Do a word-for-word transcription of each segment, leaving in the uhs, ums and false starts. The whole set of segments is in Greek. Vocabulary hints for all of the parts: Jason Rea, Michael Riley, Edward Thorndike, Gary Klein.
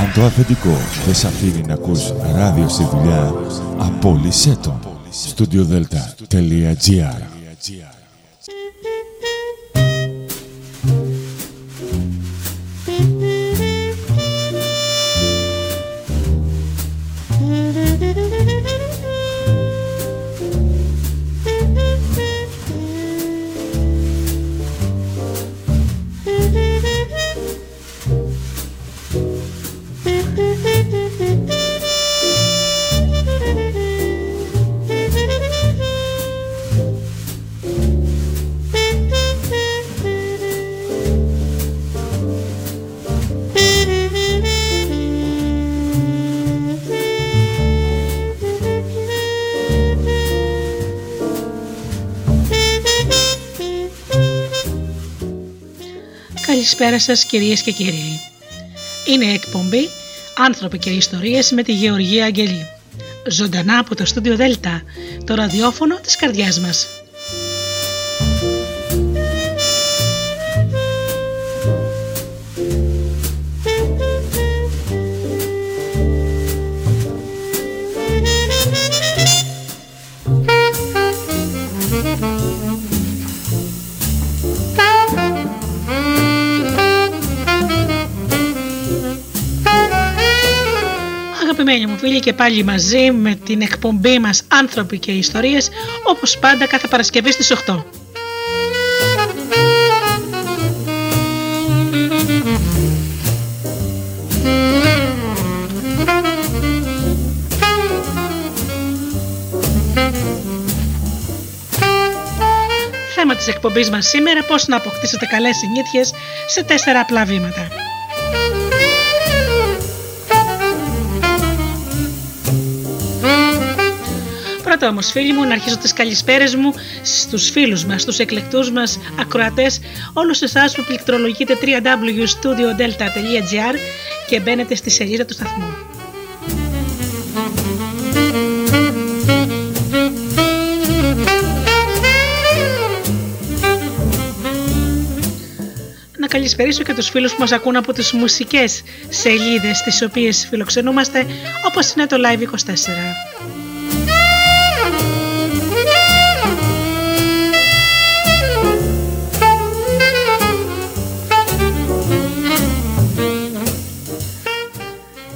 Αν το αφεντικό δεν σ' αφήνει να ακούς ράδιο στη δουλειά, απόλυσέ το. στούντιο Δέλτα τελεία τζι άρ. Καλησπέρα σας κυρίες και κύριοι. Είναι εκπομπή «Άνθρωποι και ιστορίες» με τη Γεωργία Αγγελή. Ζωντανά από το στούντιο Δέλτα, το ραδιόφωνο της καρδιάς μας. Φίλοι, και πάλι μαζί με την εκπομπή μας «Άνθρωποι και Ιστορίες», όπως πάντα κάθε Παρασκευή στις οκτώ. Θέμα της εκπομπής μας σήμερα: πώς να αποκτήσετε καλές συνήθειες σε τέσσερα απλά βήματα. Όμως, φίλοι μου, να αρχίσω τις καλησπέρες μου στους φίλους μας, στους εκλεκτούς μας ακροατές, όλους εσάς που πληκτρολογείτε double-u double-u double-u τελεία στούντιο Δέλτα τελεία τζι άρ και μπαίνετε στη σελίδα του σταθμού. Να καλησπερίσω και τους φίλους που μας ακούν από τις μουσικές σελίδες τις οποίες φιλοξενούμαστε, όπως είναι το Live είκοσι τέσσερα.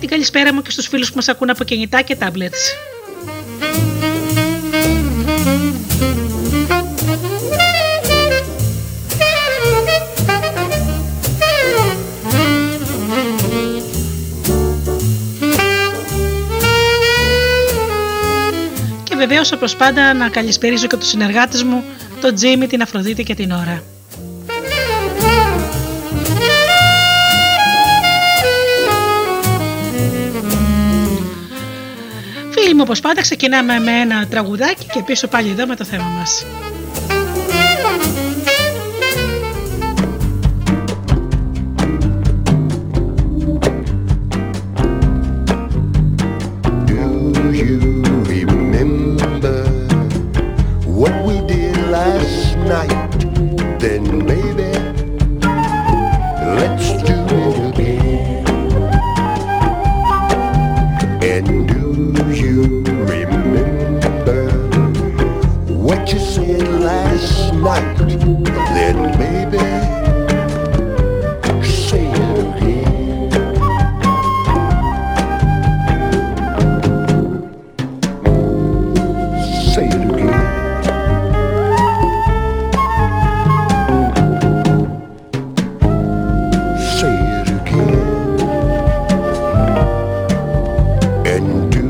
Καλησπέρα μου και στους φίλους που μας ακούν από κινητά και τάμπλετς. Και βεβαίως, όπως πάντα, να καλησπερίζω και τους συνεργάτες μου, τον Τζίμι, την Αφροδίτη και την Ώρα. Όπως πάντα ξεκινάμε με ένα τραγουδάκι και πίσω πάλι εδώ με το θέμα μας. And do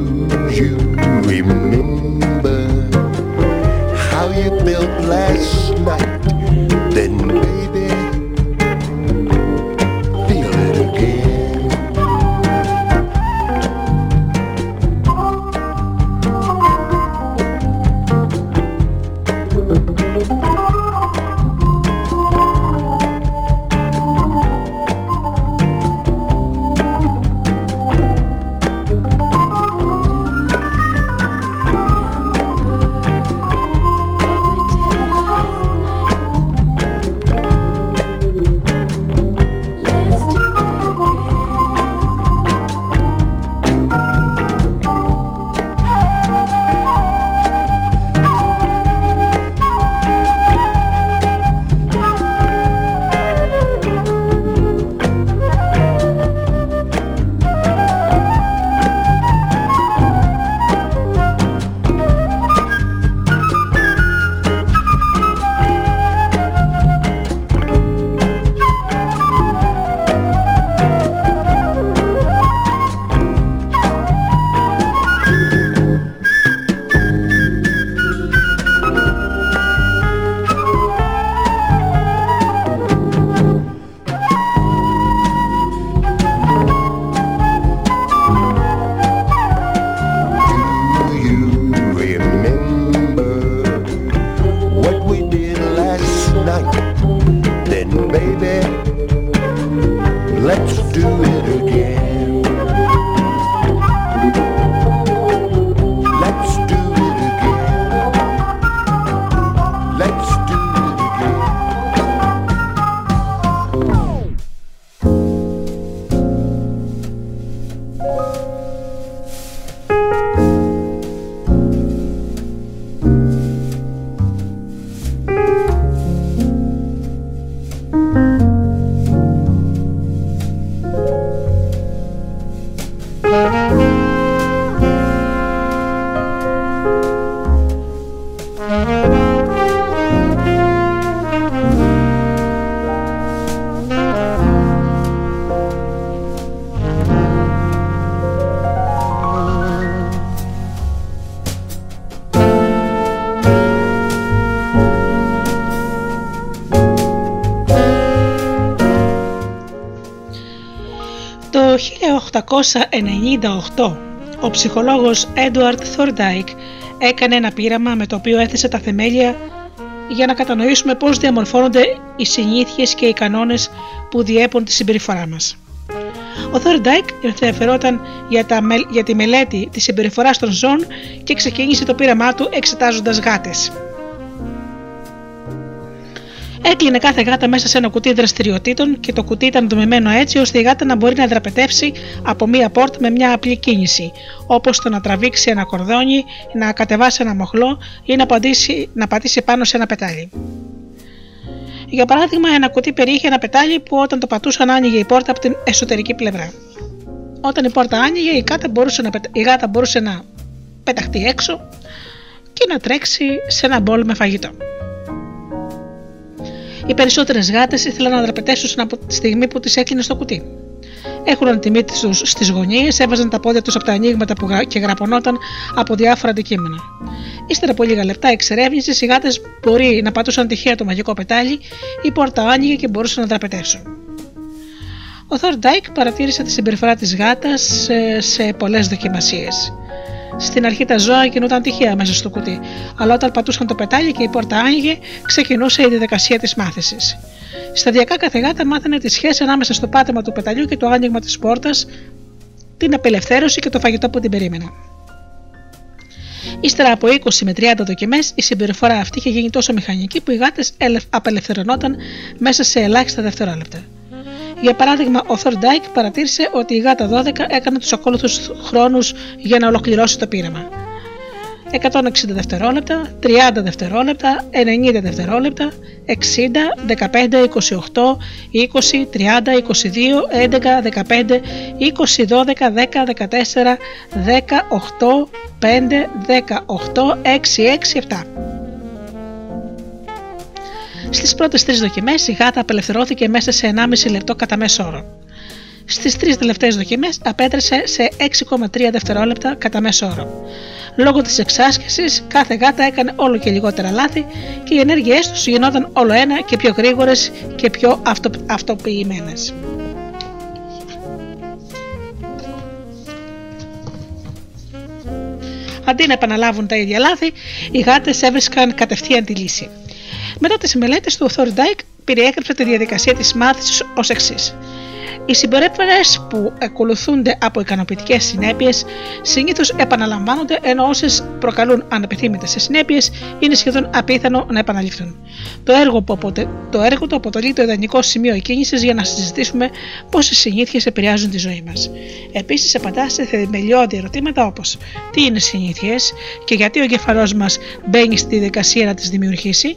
δεκαοκτώ ενενήντα οκτώ, ο ψυχολόγος Edward Thorndike έκανε ένα πείραμα με το οποίο έθεσε τα θεμέλια για να κατανοήσουμε πώς διαμορφώνονται οι συνήθειες και οι κανόνες που διέπουν τη συμπεριφορά μας. Ο Thorndike ενδιαφερόταν για, τα, για τη μελέτη της συμπεριφοράς των ζώων και ξεκίνησε το πείραμά του εξετάζοντας γάτες. Έκλεινε κάθε γάτα μέσα σε ένα κουτί δραστηριοτήτων και το κουτί ήταν δομημένο έτσι ώστε η γάτα να μπορεί να δραπετεύσει από μία πόρτα με μια απλή κίνηση, όπως το να τραβήξει ένα κορδόνι, να κατεβάσει ένα μοχλό ή να πατήσει, να πατήσει πάνω σε ένα πετάλι. Για παράδειγμα, ένα κουτί περιείχε ένα πετάλι που όταν το πατούσαν άνοιγε η πόρτα από την εσωτερική πλευρά. Όταν η πόρτα άνοιγε, η γάτα μπορούσε να, πετα... η γάτα μπορούσε να πεταχτεί έξω και να τρέξει σε ένα μπολ με φαγητό. Οι περισσότερες γάτες ήθελαν να δραπετεύσουν από τη στιγμή που τις έκλεινε στο κουτί. Έχουναν τη μύτη τους στις γωνίες, έβαζαν τα πόδια τους από τα ανοίγματα που και γραπωνόταν από διάφορα αντικείμενα. Ύστερα από λίγα λεπτά εξερεύνησης, οι γάτες μπορεί να πατούσαν τυχαία το μαγικό πετάλι, η πόρτα άνοιγε και μπορούσαν να δραπετεύσουν. Ο Thorndike παρατήρησε τη συμπεριφορά της γάτας σε πολλές δοκιμασίες. Στην αρχή τα ζώα κινούνταν τυχαία μέσα στο κουτί, αλλά όταν πατούσαν το πετάλι και η πόρτα άνοιγε, ξεκινούσε η διαδικασία της μάθησης. Σταδιακά κάθε γάτα μάθανε τη σχέση ανάμεσα στο πάτημα του πεταλιού και το άνοιγμα της πόρτας, την απελευθέρωση και το φαγητό που την περίμενε. Ύστερα από είκοσι με τριάντα δοκιμές, η συμπεριφορά αυτή είχε γίνει τόσο μηχανική που οι γάτες απελευθερωνόταν μέσα σε ελάχιστα δευτερόλεπτα. Για παράδειγμα, ο Thorndike παρατήρησε ότι η γάτα δώδεκα έκανε τους ακόλουθους χρόνους για να ολοκληρώσει το πείραμα. εκατόν εξήντα δευτερόλεπτα, τριάντα δευτερόλεπτα, ενενήντα δευτερόλεπτα, εξήντα, δεκαπέντε, είκοσι οκτώ, είκοσι, τριάντα, είκοσι δύο, έντεκα, δεκαπέντε, είκοσι, δώδεκα, δέκα, δεκατέσσερα, δέκα, οκτώ, πέντε, δεκαοκτώ, έξι, έξι, επτά. Στις πρώτες τρεις δοκιμές η γάτα απελευθερώθηκε μέσα σε ενάμιση λεπτό κατά μέσο όρο. Στις τρεις τελευταίες δοκιμές απέτρεσε σε έξι κόμμα τρία δευτερόλεπτα κατά μέσο όρο. Λόγω της εξάσκησης κάθε γάτα έκανε όλο και λιγότερα λάθη και οι ενέργειές τους γινόταν όλο ένα και πιο γρήγορες και πιο αυτο, αυτοποιημένες. Αντί να επαναλάβουν τα ίδια λάθη, οι γάτες έβρισκαν κατευθείαν τη λύση. Μετά τις μελέτες του, ο Thorndike περιέγραψε τη διαδικασία της μάθησης ως εξής. Οι συμπεριφορές που ακολουθούνται από ικανοποιητικές συνέπειες συνήθως επαναλαμβάνονται, ενώ όσες προκαλούν ανεπιθύμητες συνέπειες είναι σχεδόν απίθανο να επαναληφθούν. Το έργο του αποτε... το αποτελεί το ιδανικό σημείο εκκίνησης για να συζητήσουμε πώς οι συνήθειες επηρεάζουν τη ζωή μας. Επίσης, απαντά σε θεμελιώδη ερωτήματα όπως τι είναι συνήθειες και γιατί ο εγκεφαλός μας μπαίνει στη διαδικασία να τις δημιουργήσει.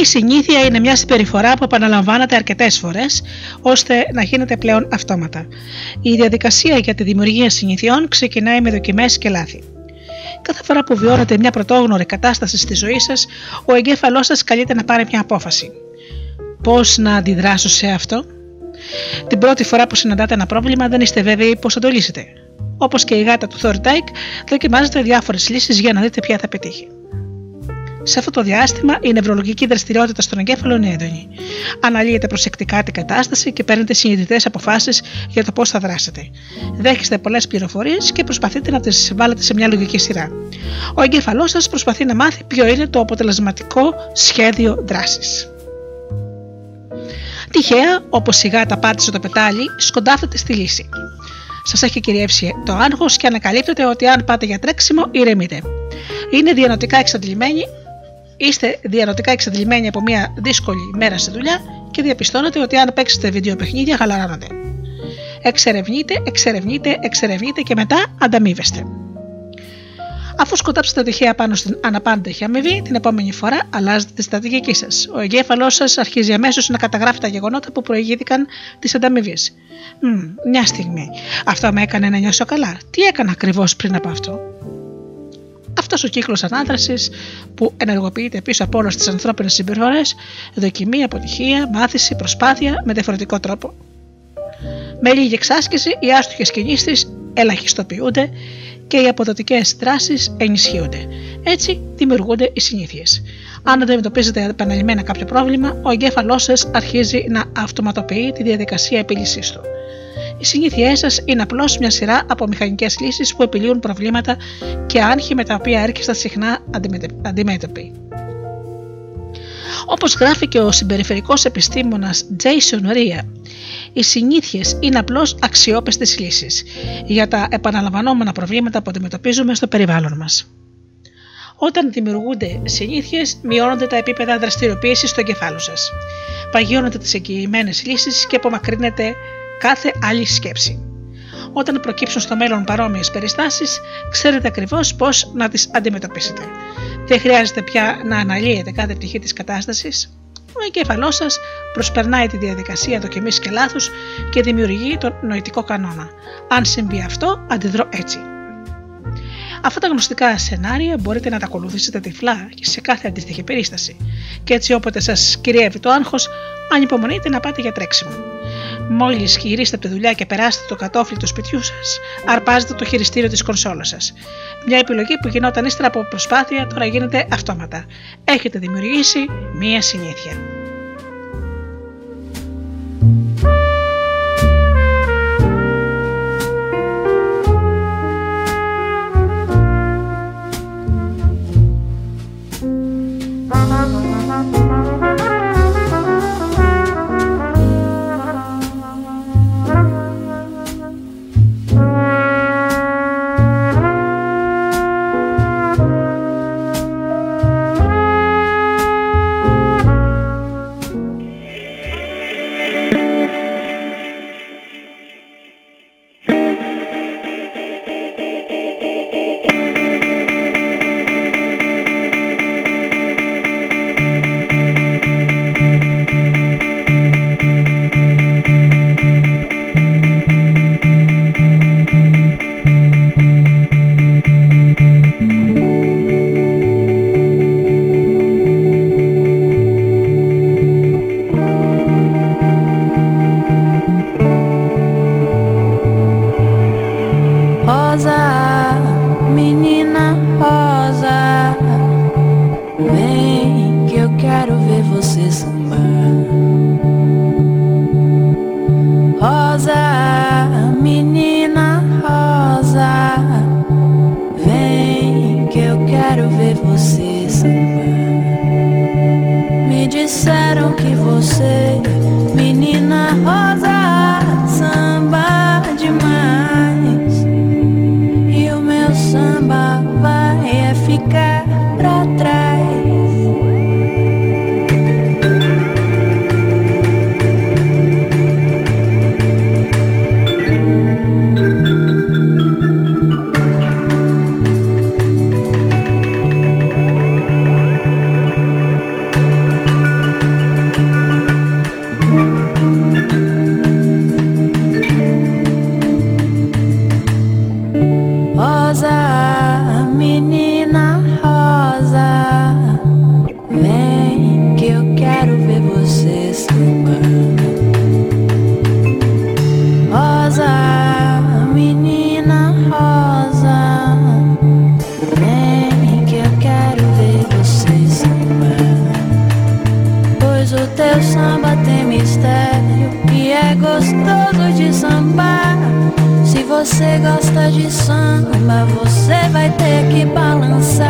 Η συνήθεια είναι μια συμπεριφορά που επαναλαμβάνεται αρκετές φορές ώστε να γίνεται πλέον αυτόματα. Η διαδικασία για τη δημιουργία συνηθιών ξεκινάει με δοκιμές και λάθη. Κάθε φορά που βιώνετε μια πρωτόγνωρη κατάσταση στη ζωή σας, ο εγκέφαλός σας καλείται να πάρει μια απόφαση. Πώς να αντιδράσω σε αυτό? Την πρώτη φορά που συναντάτε ένα πρόβλημα δεν είστε βέβαιοι πώς θα το λύσετε. Όπως και η γάτα του Thorndike, δοκιμάζετε διάφορες λύσεις για να δείτε ποια θα πετύχει. Σε αυτό το διάστημα, η νευρολογική δραστηριότητα στον εγκέφαλο είναι έντονη. Αναλύετε προσεκτικά την κατάσταση και παίρνετε συνειδητές αποφάσεις για το πώς θα δράσετε. Δέχεστε πολλές πληροφορίες και προσπαθείτε να τις βάλετε σε μια λογική σειρά. Ο εγκέφαλός σας προσπαθεί να μάθει ποιο είναι το αποτελεσματικό σχέδιο δράσης. Τυχαία, όπως η γάτα πάτησε το πετάλι, σκοντάφτεται στη λύση. Σας έχει κυριεύσει το άγχος και ανακαλύπτετε ότι αν πάτε για τρέξιμο, ηρεμείτε. Είναι διανοητικά εξαντλημένοι. Είστε διαρωτικά εξαντλημένοι από μια δύσκολη μέρα στη δουλειά και διαπιστώνετε ότι αν παίξετε βιντεοπαιχνίδια χαλαρώνονται. Εξερευνείτε, εξερευνείτε, εξερευνείτε και μετά ανταμείβεστε. Αφού σκοτάψετε τυχαία πάνω στην αναπάντεχη αμοιβή, την επόμενη φορά αλλάζετε τη στρατηγική σας. Ο εγκέφαλός σας αρχίζει αμέσως να καταγράφει τα γεγονότα που προηγήθηκαν της ανταμοιβής. Μια στιγμή. Αυτό με έκανε να νιώσω καλά. Τι έκανα ακριβώς πριν από αυτό? Αυτός ο κύκλος ανάδρασης που ενεργοποιείται πίσω από όλες τις ανθρώπινες συμπεριφορές, δοκιμή, αποτυχία, μάθηση, προσπάθεια με διαφορετικό τρόπο. Με λίγη εξάσκηση, οι άστοχες κινήσεις της ελαχιστοποιούνται και οι αποδοτικές δράσεις ενισχύονται. Έτσι δημιουργούνται οι συνήθειες. Αν αντιμετωπίζετε επαναλημμένα κάποιο πρόβλημα, ο εγκέφαλός σας αρχίζει να αυτοματοποιεί τη διαδικασία επίλυσής του. Οι συνήθειές σας είναι απλώς μια σειρά από μηχανικές λύσεις που επιλύουν προβλήματα και άγχη με τα οποία έρχεστε συχνά αντιμέτωποι. Όπως γράφει και ο συμπεριφερικός επιστήμονας Jason Rea, οι συνήθειες είναι απλώς αξιόπιστες λύσεις για τα επαναλαμβανόμενα προβλήματα που αντιμετωπίζουμε στο περιβάλλον μας. Όταν δημιουργούνται συνήθειες, μειώνονται τα επίπεδα δραστηριοποίησης στο εγκεφάλου σας. Παγιώνονται τις εγγυημένες λύσεις και απομακρύνεται κάθε άλλη σκέψη. Όταν προκύψουν στο μέλλον παρόμοιες περιστάσεις, ξέρετε ακριβώς πώς να τις αντιμετωπίσετε. Δεν χρειάζεται πια να αναλύετε κάθε πτυχή της κατάστασης. Ο εγκέφαλός σας προσπερνάει τη διαδικασία δοκιμής και λάθους και δημιουργεί τον νοητικό κανόνα. Αν συμβεί αυτό, αντιδρώ έτσι. Αυτά τα γνωστικά σενάρια μπορείτε να τα ακολουθήσετε τυφλά και σε κάθε αντίστοιχη περίσταση. Και έτσι, όποτε σας κυριεύει το άγχος, ανυπομονείτε να πάτε για τρέξιμο. Μόλις γυρίσετε από τη δουλειά και περάσετε το κατόφλι του σπιτιού σας, αρπάζετε το χειριστήριο της κονσόλας σας. Μια επιλογή που γινόταν ύστερα από προσπάθεια τώρα γίνεται αυτόματα. Έχετε δημιουργήσει μία συνήθεια. você gosta de samba, você vai ter que balançar.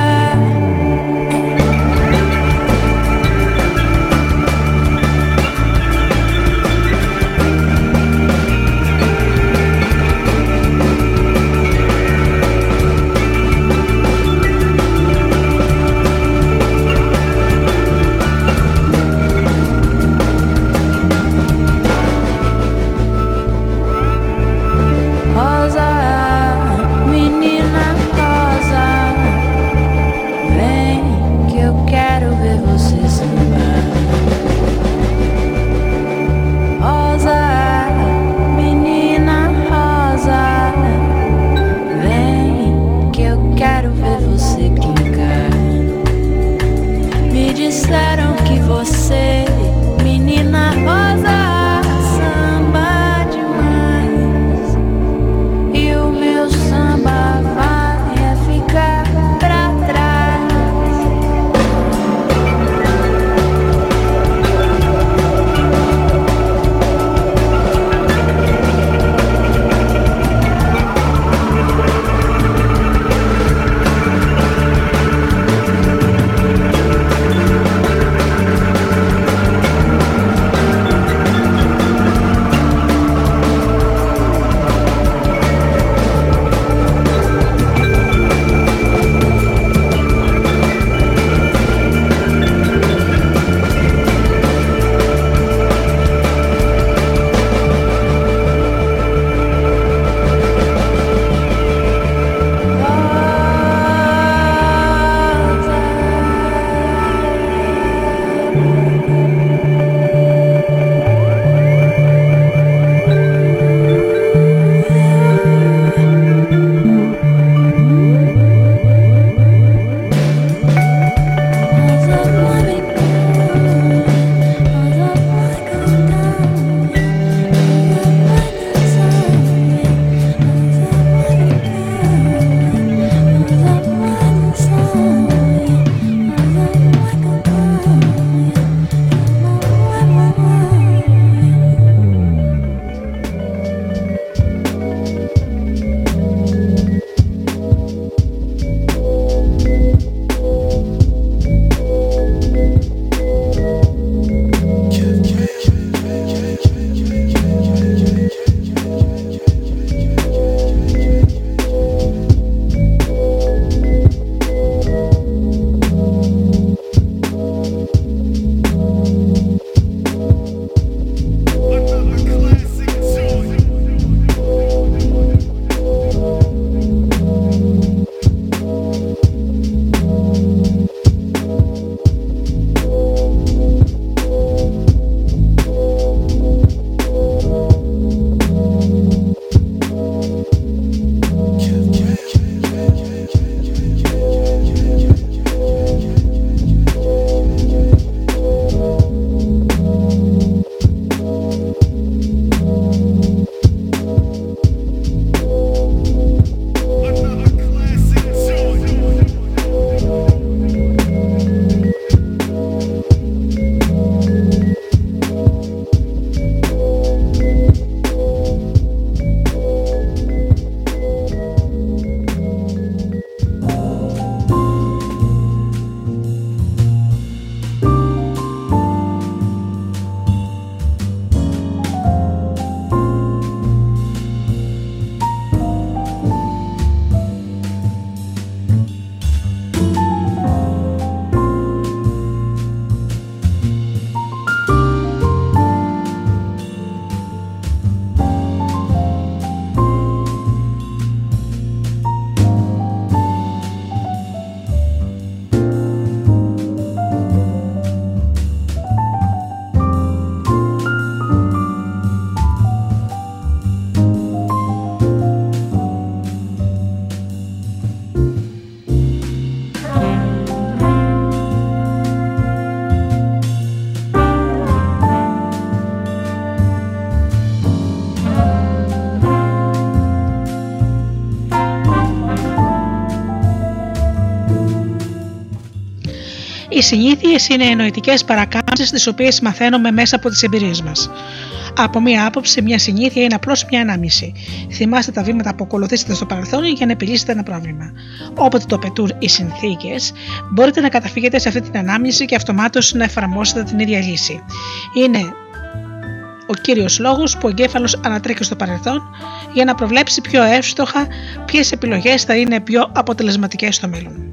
Οι συνήθειες είναι εννοητικές παρακάμψεις τις οποίες μαθαίνουμε μέσα από τις εμπειρίες μας. από μία άποψη, μία συνήθεια είναι απλώς μία ανάμνηση. Θυμάστε τα βήματα που ακολουθήσατε στο παρελθόν για να επιλύσετε ένα πρόβλημα. Όποτε το απαιτούν οι συνθήκες, μπορείτε να καταφύγετε σε αυτή την ανάμνηση και αυτομάτως να εφαρμόσετε την ίδια λύση. Είναι ο κύριος λόγος που ο εγκέφαλος ανατρέχει στο παρελθόν για να προβλέψει πιο εύστοχα ποιες επιλογές θα είναι πιο αποτελεσματικές στο μέλλον.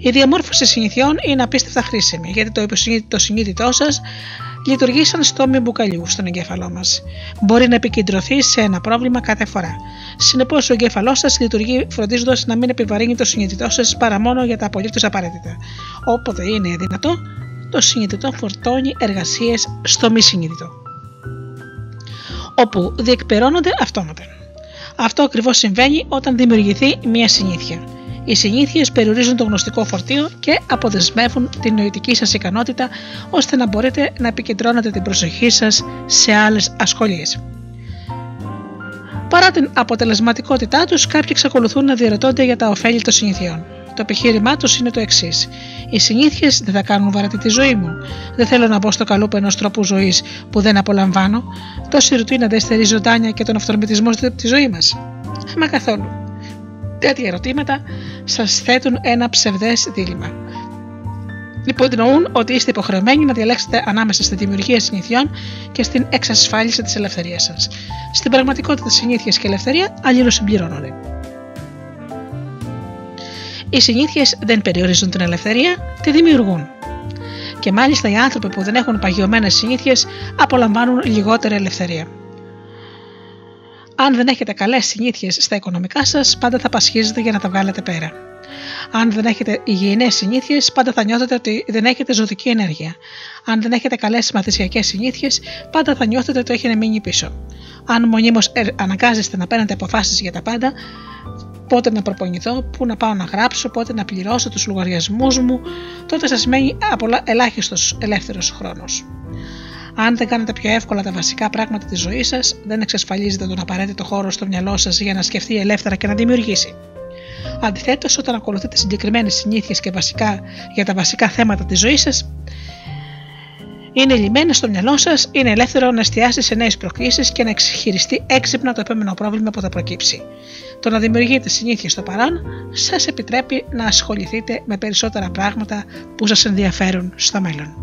Η διαμόρφωση συνηθιών είναι απίστευτα χρήσιμη, γιατί το, το συνείδητό σας λειτουργεί σαν στόμι μπουκαλιού στον εγκέφαλό μας. Μπορεί να επικεντρωθεί σε ένα πρόβλημα κάθε φορά. Συνεπώς, ο εγκέφαλός σας λειτουργεί φροντίζοντας να μην επιβαρύνει το συνείδητό σας παρά μόνο για τα απολύτως απαραίτητα. Όποτε είναι δυνατό, το συνείδητο φορτώνει εργασίες στο μη συνείδητο, όπου διεκπερώνονται αυτόματα. Αυτό ακριβώς συμβαίνει όταν δημιουργηθεί μια συνήθεια. Οι συνήθειες περιορίζουν το γνωστικό φορτίο και αποδεσμεύουν την νοητική σας ικανότητα ώστε να μπορείτε να επικεντρώνετε την προσοχή σας σε άλλες ασχολίες. Παρά την αποτελεσματικότητά τους, κάποιοι εξακολουθούν να διαρωτώνται για τα ωφέλη των συνήθειών. Το επιχείρημά τους είναι το εξής: οι συνήθειες δεν θα κάνουν βαρετή τη ζωή μου. Δεν θέλω να μπω στο καλούπι ενός τρόπου ζωής που δεν απολαμβάνω. Τόση ρουτίνα δεν στερεί ζωντάνια και τον αυτορμητισμό στη ζωή μας. Μα καθόλου. Τέτοια ερωτήματα σας θέτουν ένα ψευδές δίλημμα. Υπονοούν ότι είστε υποχρεωμένοι να διαλέξετε ανάμεσα στη δημιουργία συνηθιών και στην εξασφάλιση της ελευθερίας σας. Στην πραγματικότητα, συνήθειες και ελευθερία αλληλοσυμπληρώνονται. Οι συνήθειες δεν περιορίζουν την ελευθερία, τη δημιουργούν. Και μάλιστα οι άνθρωποι που δεν έχουν παγιωμένες συνήθειες απολαμβάνουν λιγότερη ελευθερία. Αν δεν έχετε καλές συνήθειες στα οικονομικά σας, πάντα θα πασχίζετε για να τα βγάλετε πέρα. Αν δεν έχετε υγιεινές συνήθειες, πάντα θα νιώθετε ότι δεν έχετε ζωτική ενέργεια. Αν δεν έχετε καλές μαθησιακές συνήθειες, πάντα θα νιώθετε ότι έχετε μείνει πίσω. Αν μονίμως αναγκάζεστε να παίρνετε αποφάσεις για τα πάντα, πότε να προπονηθώ, πού να πάω να γράψω, πότε να πληρώσω τους λογαριασμούς μου, τότε σας μένει ελάχιστος ελεύθερος χρόνος. Αν δεν κάνετε πιο εύκολα τα βασικά πράγματα της ζωής σας, δεν εξασφαλίζετε τον απαραίτητο χώρο στο μυαλό σας για να σκεφτεί ελεύθερα και να δημιουργήσει. Αντιθέτως, όταν ακολουθείτε συγκεκριμένες συνήθειες και βασικά, για τα βασικά θέματα της ζωής σας, είναι λυμμένα στο μυαλό σας, είναι ελεύθερο να εστιάσει σε νέες προκλήσεις και να εξχειριστεί έξυπνα το επόμενο πρόβλημα που θα προκύψει. Το να δημιουργείτε συνήθειες στο παρόν σας επιτρέπει να ασχοληθείτε με περισσότερα πράγματα που σας ενδιαφέρουν στο μέλλον.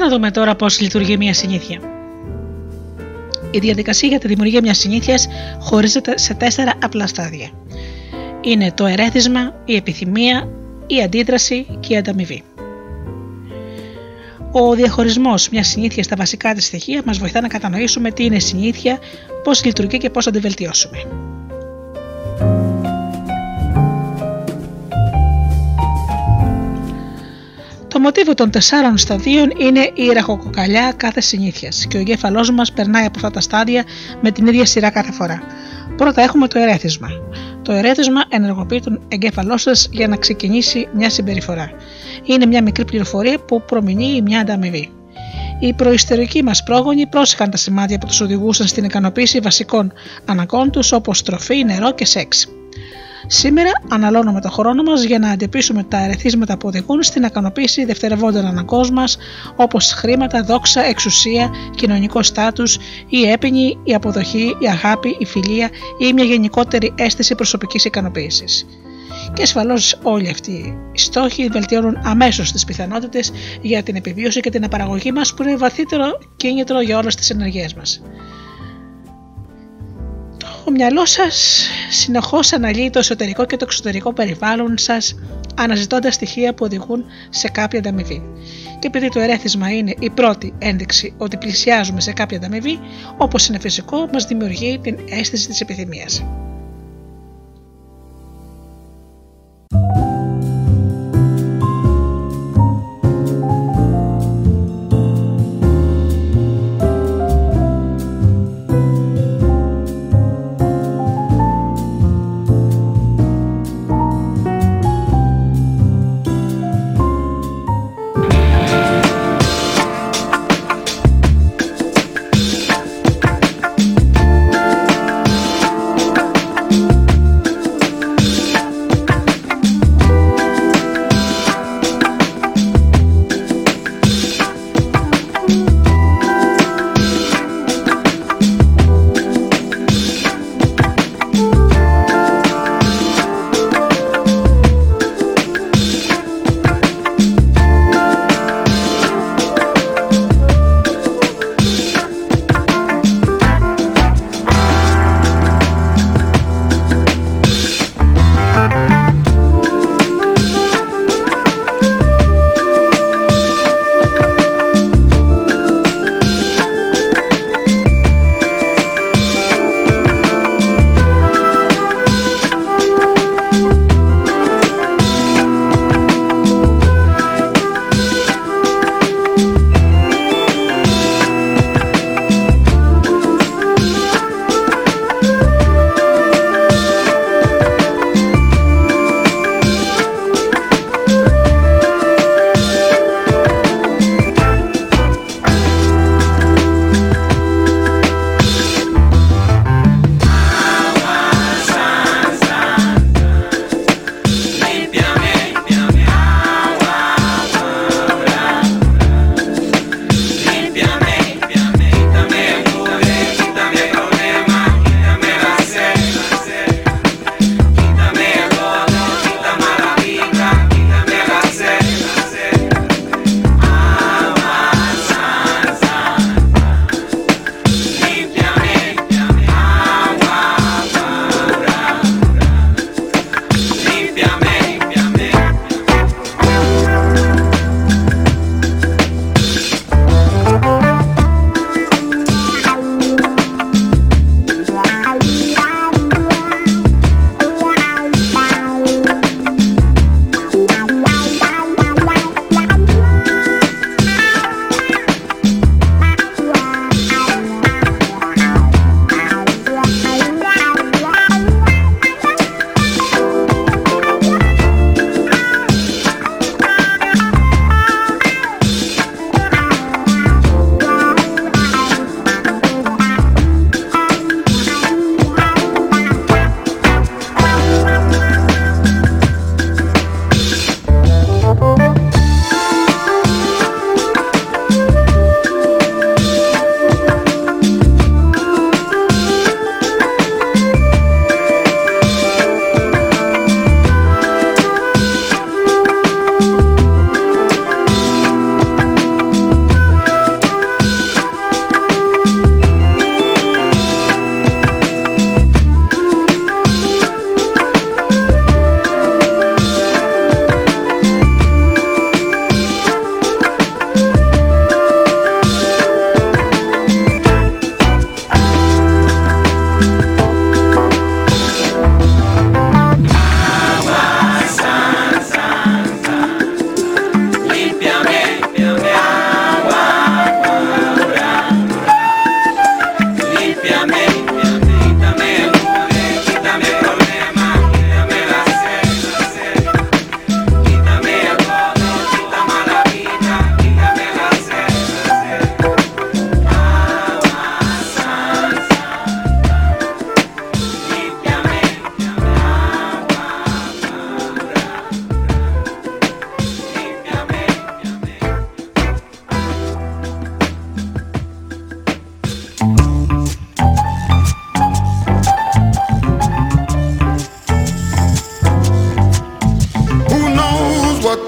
Να δούμε τώρα πώς λειτουργεί μια συνήθεια. Η διαδικασία για τη δημιουργία μιας συνήθειας χωρίζεται σε τέσσερα απλά στάδια. Είναι το ερέθισμα, η επιθυμία, η αντίδραση και η ανταμοιβή. Ο διαχωρισμός μιας συνήθειας στα βασικά της στοιχεία μας βοηθά να κατανοήσουμε τι είναι συνήθεια, πώς λειτουργεί και πώς θα τη βελτιώσουμε. Το μοτίβο των τεσσάρων σταδίων είναι η ραχοκοκαλιά κάθε συνήθειας και ο εγκέφαλός μας περνάει από αυτά τα στάδια με την ίδια σειρά κάθε φορά. Πρώτα έχουμε το ερέθισμα. Το ερέθισμα ενεργοποιεί τον εγκέφαλό σας για να ξεκινήσει μια συμπεριφορά. Είναι μια μικρή πληροφορία που προμηνύει μια ανταμοιβή. Οι προϊστερικοί μας πρόγονοι πρόσεχαν τα σημάδια που τους οδηγούσαν στην ικανοποίηση βασικών αναγκών τους, όπως τροφή, νερό και σεξ. Σήμερα αναλώνουμε το χρόνο μας για να εντοπίσουμε τα ερεθίσματα που οδηγούν στην ικανοποίηση δευτερευόντων αναγκών μας, όπως χρήματα, δόξα, εξουσία, κοινωνικό στάτους, η έπαινη, η αποδοχή, η αγάπη, η φιλία ή μια γενικότερη αίσθηση προσωπικής ικανοποίησης. Και ασφαλώς όλοι αυτοί οι στόχοι βελτιώνουν αμέσως τις πιθανότητες για την επιβίωση και την απαραγωγή μας, που είναι βαθύτερο κίνητρο για όλες τις ενεργειές μας. Το μυαλό σας συνεχώς αναλύει το εσωτερικό και το εξωτερικό περιβάλλον σας, αναζητώντας στοιχεία που οδηγούν σε κάποια ανταμοιβή. Και επειδή το ερέθισμα είναι η πρώτη ένδειξη ότι πλησιάζουμε σε κάποια ανταμοιβή, όπως είναι φυσικό, μας δημιουργεί την αίσθηση της επιθυμίας.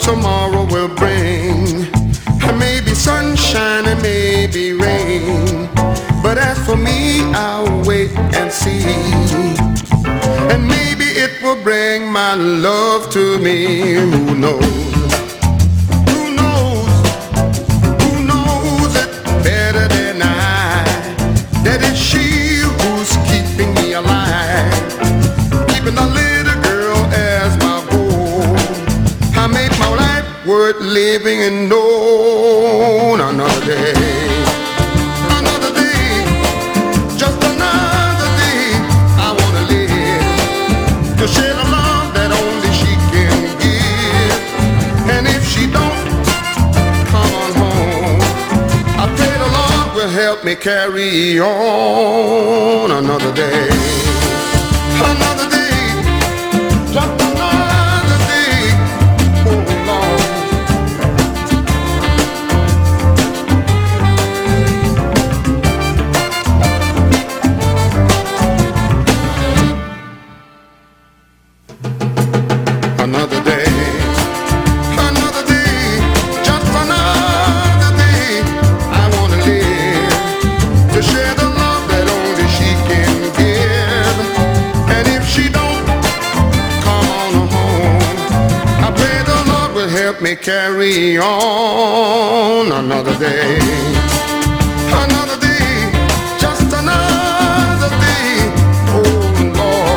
tomorrow will bring. And maybe sunshine and maybe rain, but as for me, I'll wait and see. And maybe it will bring my love to me. Who knows? Living and known another day, another day, just another day. I wanna live to share the love that only she can give. And if she don't come on home, I pray the Lord will help me carry on another day, another day, just another. Carry on another day, another day, just another day, oh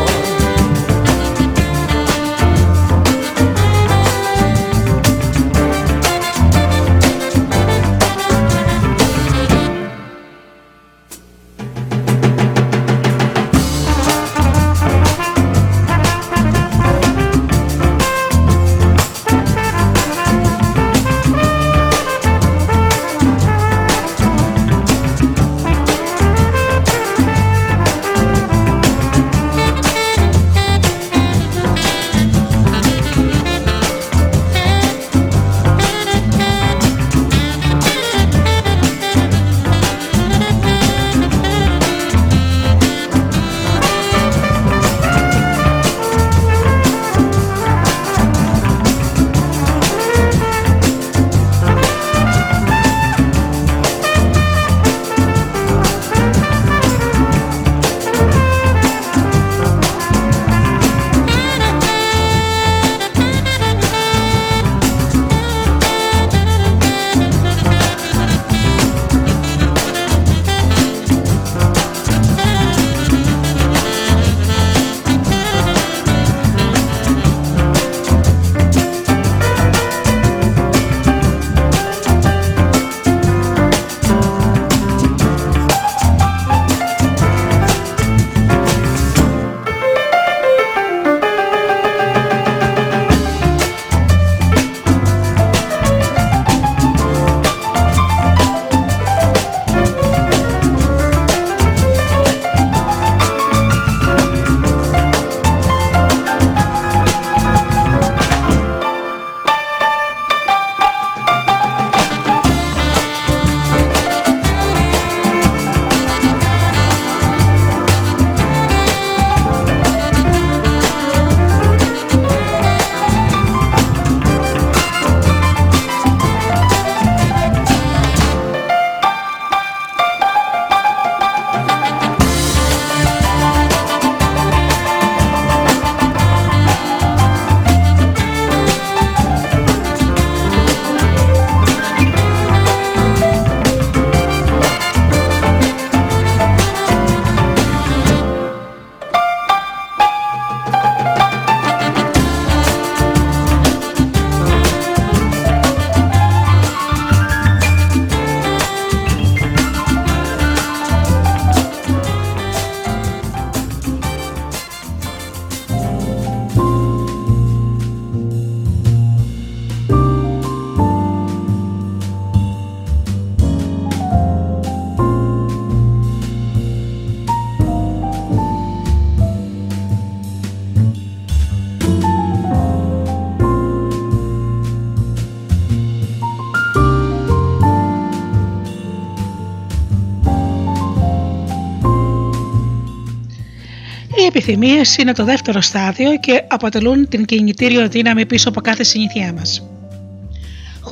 Οι επιθυμίες είναι το δεύτερο στάδιο και αποτελούν την κινητήριο δύναμη πίσω από κάθε συνήθειά μας.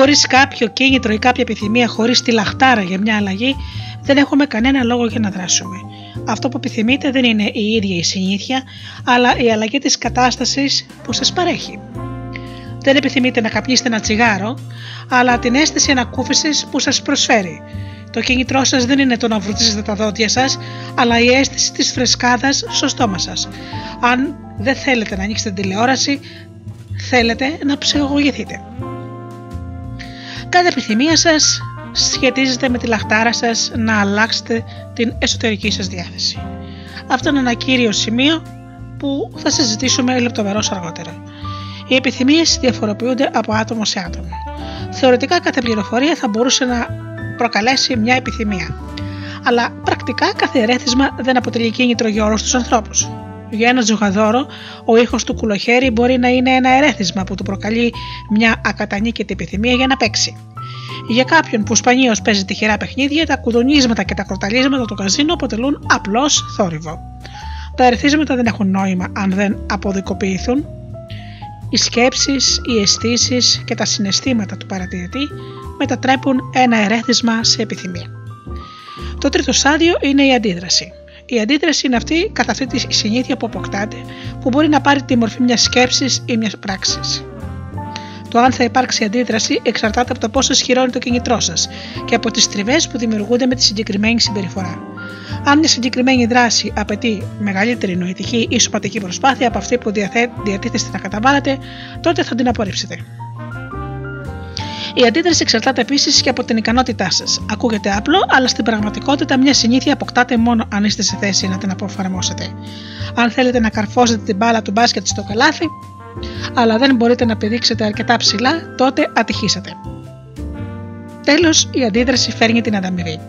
χωρίς κάποιο κίνητρο ή κάποια επιθυμία, χωρίς τη λαχτάρα για μια αλλαγή, δεν έχουμε κανένα λόγο για να δράσουμε. Αυτό που επιθυμείτε δεν είναι η ίδια η συνήθεια, αλλά η αλλαγή της κατάστασης που σας παρέχει. Δεν επιθυμείτε να καπνίσετε ένα τσιγάρο, αλλά την αίσθηση ανακούφισης που σας προσφέρει. Το κίνητρό σας δεν είναι το να βρουτίζετε τα δόντια σας, αλλά η αίσθηση της φρεσκάδας στο στόμα σας. Αν δεν θέλετε να ανοίξετε την τηλεόραση, θέλετε να ψυχολογηθείτε. Κάθε επιθυμία σας σχετίζεται με τη λαχτάρα σας να αλλάξετε την εσωτερική σας διάθεση. Αυτό είναι ένα κύριο σημείο που θα συζητήσουμε λεπτομερώς αργότερα. Οι επιθυμίες διαφοροποιούνται από άτομο σε άτομο. Θεωρητικά κάθε πληροφορία θα μπορούσε να προκαλέσει μια επιθυμία. Αλλά πρακτικά κάθε ερέθισμα δεν αποτελεί κίνητρο για όλους τους ανθρώπους. Για ένα ζουγαδόρο, ο ήχος του κουλοχέρι μπορεί να είναι ένα ερέθισμα που του προκαλεί μια ακατανίκητη επιθυμία για να παίξει. Για κάποιον που σπανίως παίζει τυχερά παιχνίδια, τα κουδουνίσματα και τα κροταλίσματα του καζίνο αποτελούν απλώς θόρυβο. Τα ερεθίσματα δεν έχουν νόημα αν δεν αποδικοποιηθούν. Οι σκέψεις, οι αισθήσεις και τα συναισθήματα του παρατηρητή μετατρέπουν ένα ερέθισμα σε επιθυμία. Το τρίτο στάδιο είναι η αντίδραση. Η αντίδραση είναι αυτή κατά αυτή τη συνήθεια που αποκτάτε, που μπορεί να πάρει τη μορφή μιας σκέψης ή μιας πράξης. Το αν θα υπάρξει αντίδραση εξαρτάται από το πόσο ισχυρό είναι το κινητρό σας και από τις τριβές που δημιουργούνται με τη συγκεκριμένη συμπεριφορά. Αν μια συγκεκριμένη δράση απαιτεί μεγαλύτερη νοητική ή σωματική προσπάθεια από αυτή που διατίθεστε να καταβάλλετε, τότε θα την απορρίψετε. Η αντίδραση εξαρτάται επίσης και από την ικανότητά σας. Ακούγεται απλό, αλλά στην πραγματικότητα μια συνήθεια αποκτάτε μόνο αν είστε σε θέση να την αποφαρμόσετε. Αν θέλετε να καρφώσετε την μπάλα του μπάσκετ στο καλάθι, αλλά δεν μπορείτε να πηδήξετε αρκετά ψηλά, τότε ατυχήσατε. Τέλος, η αντίδραση φέρνει την ανταμοιβή.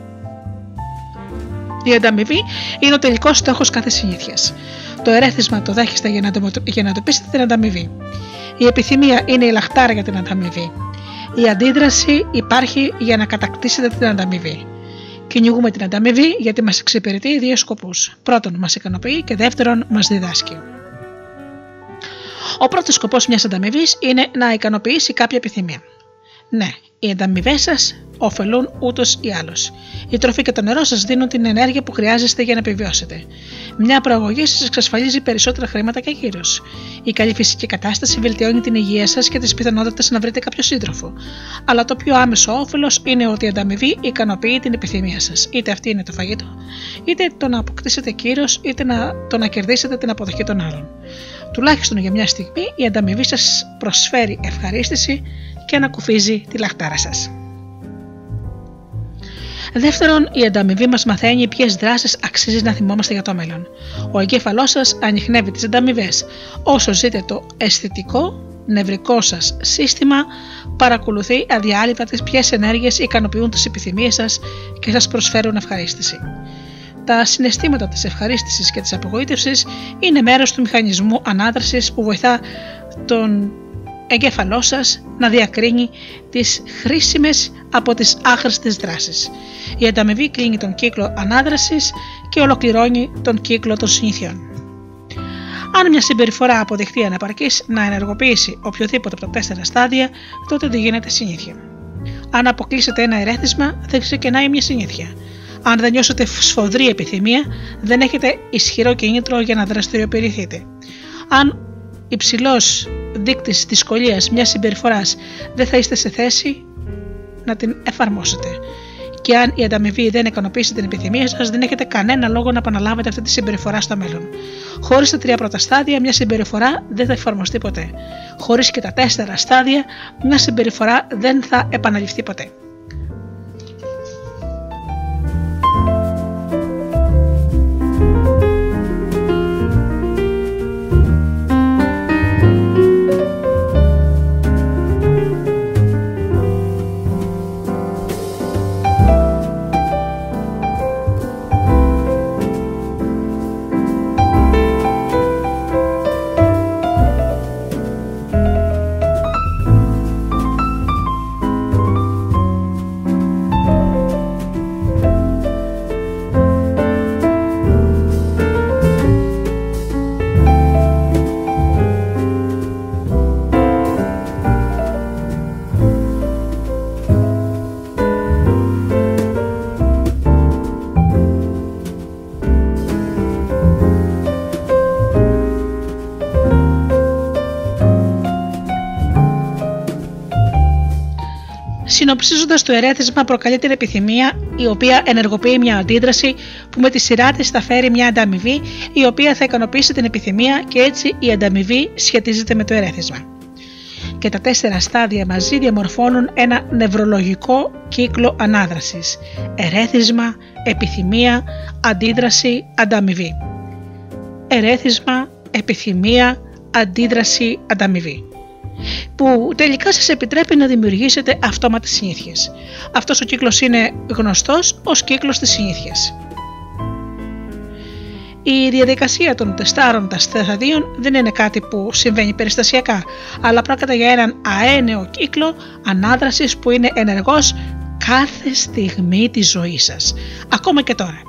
Η ανταμοιβή είναι ο τελικός στόχος κάθε συνήθειας. Το ερέθισμα το δέχεστε για να εντοπίσετε την ανταμοιβή. Η επιθυμία είναι η λαχτάρα για την ανταμοιβή. Η αντίδραση υπάρχει για να κατακτήσετε την ανταμοιβή. Κυνηγούμε την ανταμοιβή γιατί μας εξυπηρετεί δύο σκοπούς. Πρώτον, μας ικανοποιεί και δεύτερον, μας διδάσκει. Ο πρώτος σκοπός μιας ανταμοιβής είναι να ικανοποιήσει κάποια επιθυμία. Ναι, οι ανταμοιβές σας ωφελούν ούτως ή άλλως. Η τροφή και το νερό σας δίνουν την ενέργεια που χρειάζεστε για να επιβιώσετε. Μια προαγωγή σας εξασφαλίζει περισσότερα χρήματα και γύρος. Η καλή φυσική κατάσταση βελτιώνει την υγεία σας και τις πιθανότητες να βρείτε κάποιο σύντροφο. Αλλά το πιο άμεσο όφελος είναι ότι η ανταμοιβή ικανοποιεί την επιθυμία σας. Είτε αυτή είναι το φαγητό, είτε το να αποκτήσετε κύρος, είτε να, το να κερδίσετε την αποδοχή των άλλων. Τουλάχιστον για μια στιγμή η ανταμοιβή σας προσφέρει ευχαρίστηση και ανακουφίζει τη λαχτάρα σας. Δεύτερον, η ανταμοιβή μας μαθαίνει ποιες δράσεις αξίζει να θυμόμαστε για το μέλλον. Ο εγκέφαλός σας ανιχνεύει τις ανταμοιβές. Όσο ζείτε το αισθητικό, νευρικό σας σύστημα παρακολουθεί αδιάλειπτα τις ποιες ενέργειες ικανοποιούν τις επιθυμίες σας και σας προσφέρουν ευχαρίστηση. Τα συναισθήματα της ευχαρίστησης και της απογοήτευσης είναι μέρος του μηχανισμού ανάδρασης που βοηθά τον εγκέφαλό σας να διακρίνει τις χρήσιμες από τις άχρηστες δράσεις. Η ανταμοιβή κλείνει τον κύκλο ανάδρασης και ολοκληρώνει τον κύκλο των συνήθειων. Αν μια συμπεριφορά αποδειχθεί αναπαρκής να ενεργοποιήσει οποιοδήποτε από τα τέσσερα στάδια, τότε δεν γίνεται συνήθεια. Αν αποκλείσετε ένα ερέθισμα, δεν ξεκινάει μια συνήθεια. Αν δεν νιώσετε σφοδρή επιθυμία, δεν έχετε ισχυρό κίνητρο για να δραστηριοποιηθείτε. Αν υψηλός δείκτης δυσκολίας μιας συμπεριφοράς δεν θα είστε σε θέση να την εφαρμόσετε. Και αν η ανταμοιβή δεν ικανοποιήσει την επιθυμία σας, δεν έχετε κανένα λόγο να επαναλάβετε αυτή τη συμπεριφορά στο μέλλον. Χωρίς τα τρία πρώτα στάδια, μια συμπεριφορά δεν θα εφαρμοστεί ποτέ. Χωρίς και τα τέσσερα στάδια, μια συμπεριφορά δεν θα επαναληφθεί ποτέ. Συνοψίζοντας, το ερέθισμα προκαλεί την επιθυμία η οποία ενεργοποιεί μια αντίδραση που με τη σειρά της θα φέρει μια ανταμοιβή η οποία θα ικανοποιήσει την επιθυμία και έτσι η ανταμοιβή σχετίζεται με το ερέθισμα. Και τα τέσσερα στάδια μαζί διαμορφώνουν ένα νευρολογικό κύκλο ανάδρασης: ερέθισμα, επιθυμία, αντίδραση, ανταμοιβή. Ερέθισμα, επιθυμία, αντίδραση, ανταμοιβή. Που τελικά σας επιτρέπει να δημιουργήσετε αυτόματες συνήθειες. Αυτός ο κύκλος είναι γνωστός ως κύκλος της συνήθειας. Η διαδικασία των τεστάρων τα σταδίων δεν είναι κάτι που συμβαίνει περιστασιακά, αλλά πρόκειται για έναν αέναιο κύκλο ανάδρασης που είναι ενεργός κάθε στιγμή της ζωής σας, ακόμα και τώρα.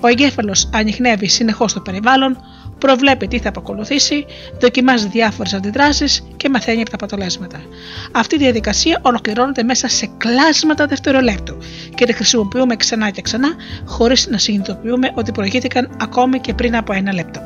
Ο εγκέφαλος ανιχνεύει συνεχώς το περιβάλλον, προβλέπει τι θα αποκολουθήσει, δοκιμάζει διάφορες αντιδράσεις και μαθαίνει από τα αποτελέσματα. Αυτή η διαδικασία ολοκληρώνεται μέσα σε κλάσματα δευτερολέπτου και τη χρησιμοποιούμε ξανά και ξανά χωρίς να συνειδητοποιούμε ότι προηγήθηκαν ακόμη και πριν από ένα λεπτό.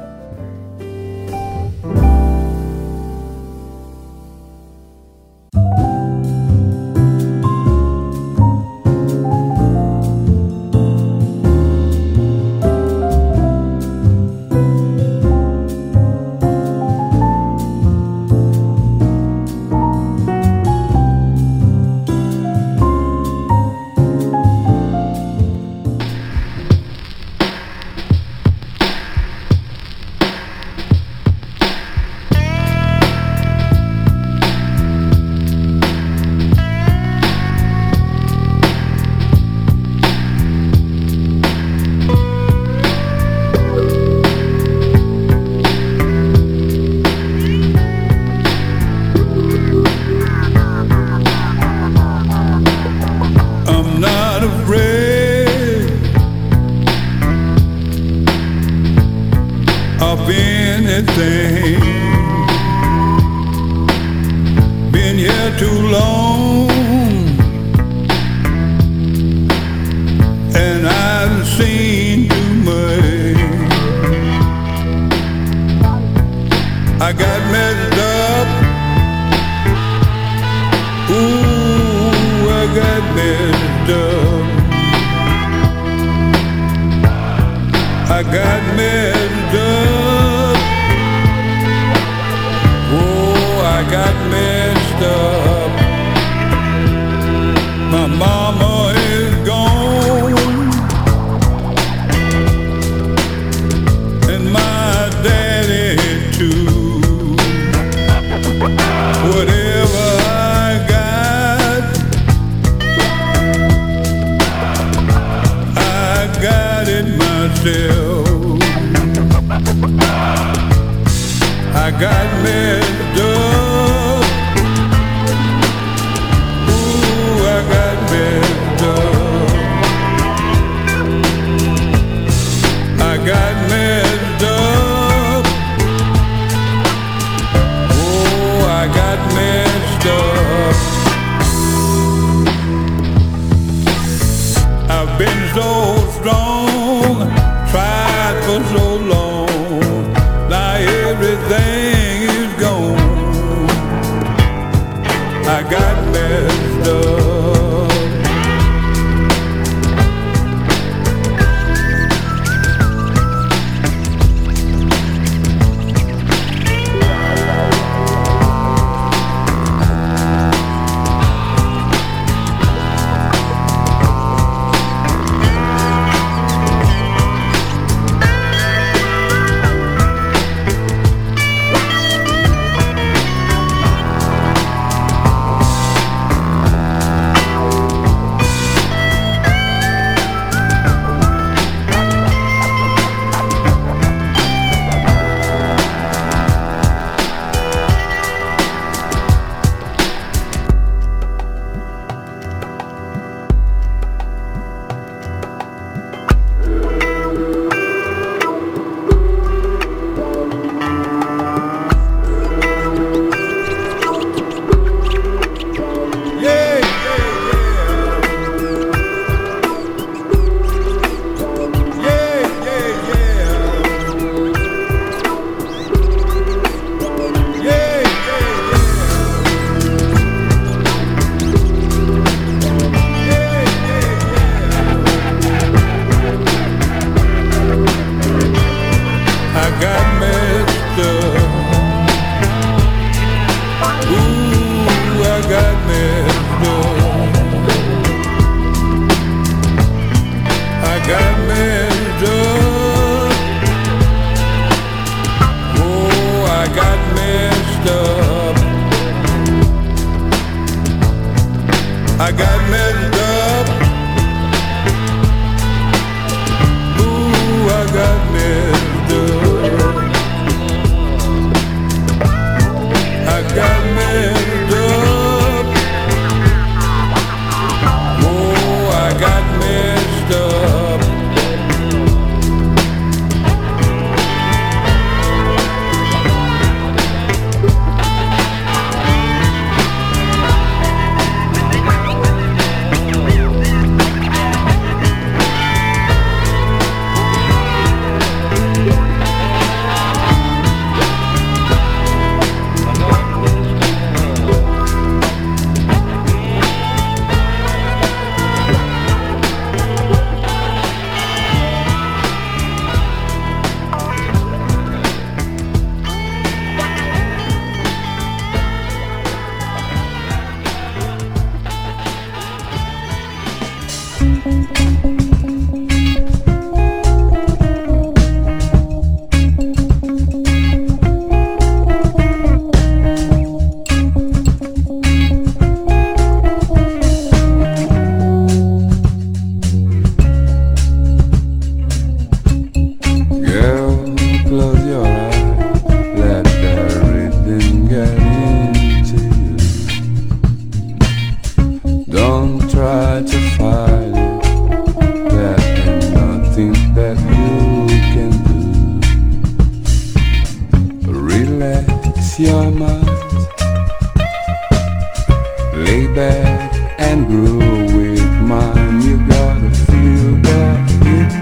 back and grow with mine. You gotta feel that it.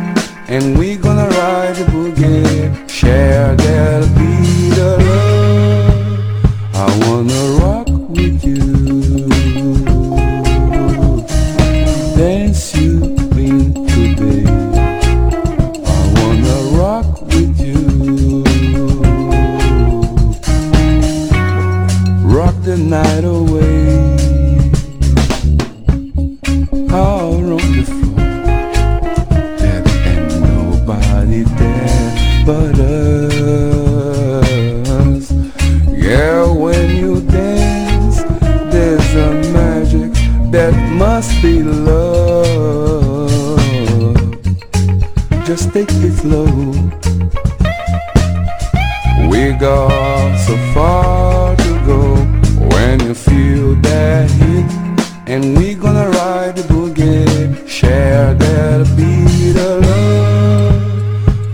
And we gonna ride the boogie, share that beat of love. I wanna rock with you, dance you clean today. I wanna rock with you, rock the night away. Must be love. Just take it slow. We got so far to go when you feel that hit, and we gonna ride the boogie, share that beat of love.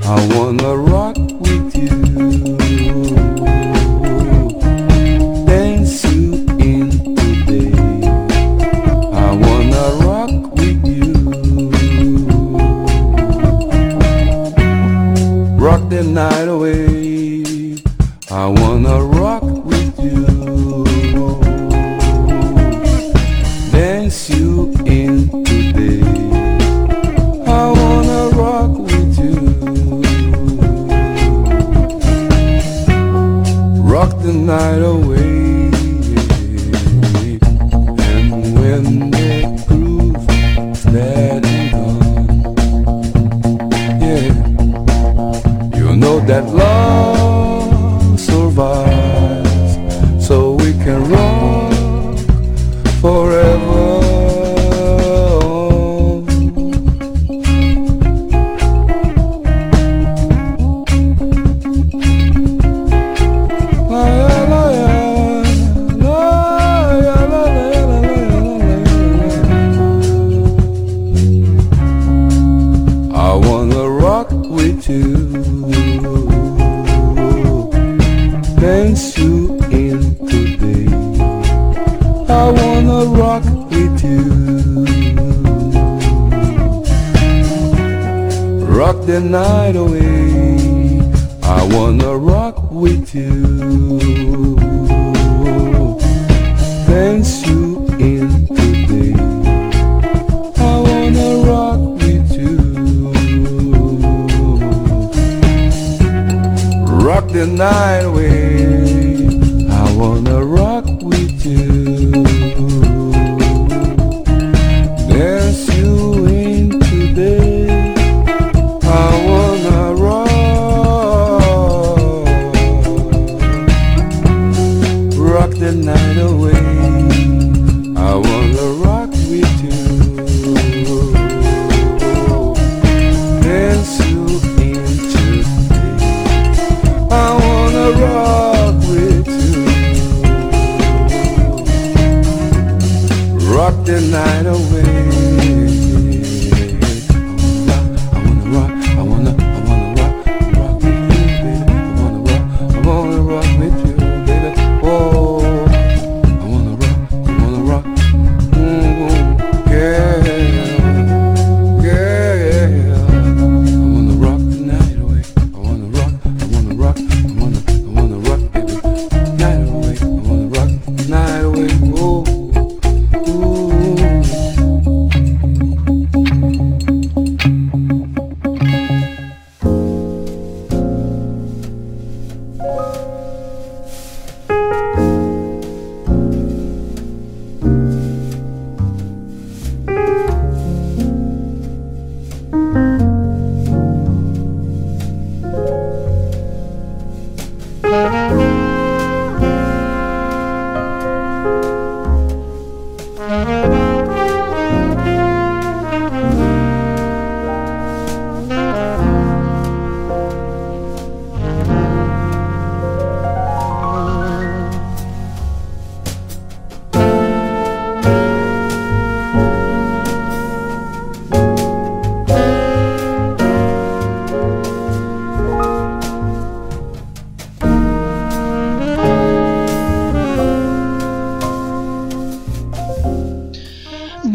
I wanna rock with you. The night away, I wanna rock with you, dance you in today. I wanna rock with you, rock the night away. And when the groove is dead and gone, yeah, know that love survives, so we can rock forever. I wanna rock with you, dance you in today. I wanna rock with you, rock the night away. I wanna rock with you, dance you in today. I wanna rock with you, rock the night away. I wanna rock with you, dance you in today. I wanna rock, rock the night away. I wanna rock with you, dance you in today. I wanna rock. Rock the night away. I wanna rock, I wanna, I wanna rock, rock with you, baby. I wanna rock, I wanna rock with you, baby. Oh, I wanna rock, I wanna rock.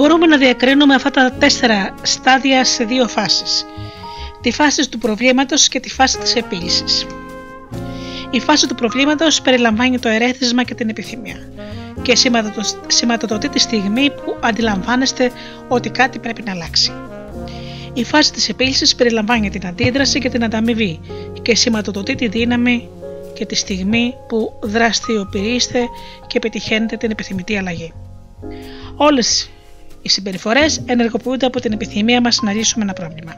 μπορούμε να διακρίνουμε αυτά τα τέσσερα στάδια σε δύο φάσεις. Τη φάση του προβλήματος και τη φάση της επίλυσης. Η φάση του προβλήματος περιλαμβάνει το ερέθισμα και την επιθυμία και σηματοδοτεί τη στιγμή που αντιλαμβάνεστε ότι κάτι πρέπει να αλλάξει. Η φάση της επίλυσης περιλαμβάνει την αντίδραση και την ανταμοιβή και σηματοδοτεί τη δύναμη και τη στιγμή που δραστηριοποιείστε και πετυχαίνετε την επιθυμητή αλλαγή. Όλες οι συμπεριφορές ενεργοποιούνται από την επιθυμία μας να λύσουμε ένα πρόβλημα.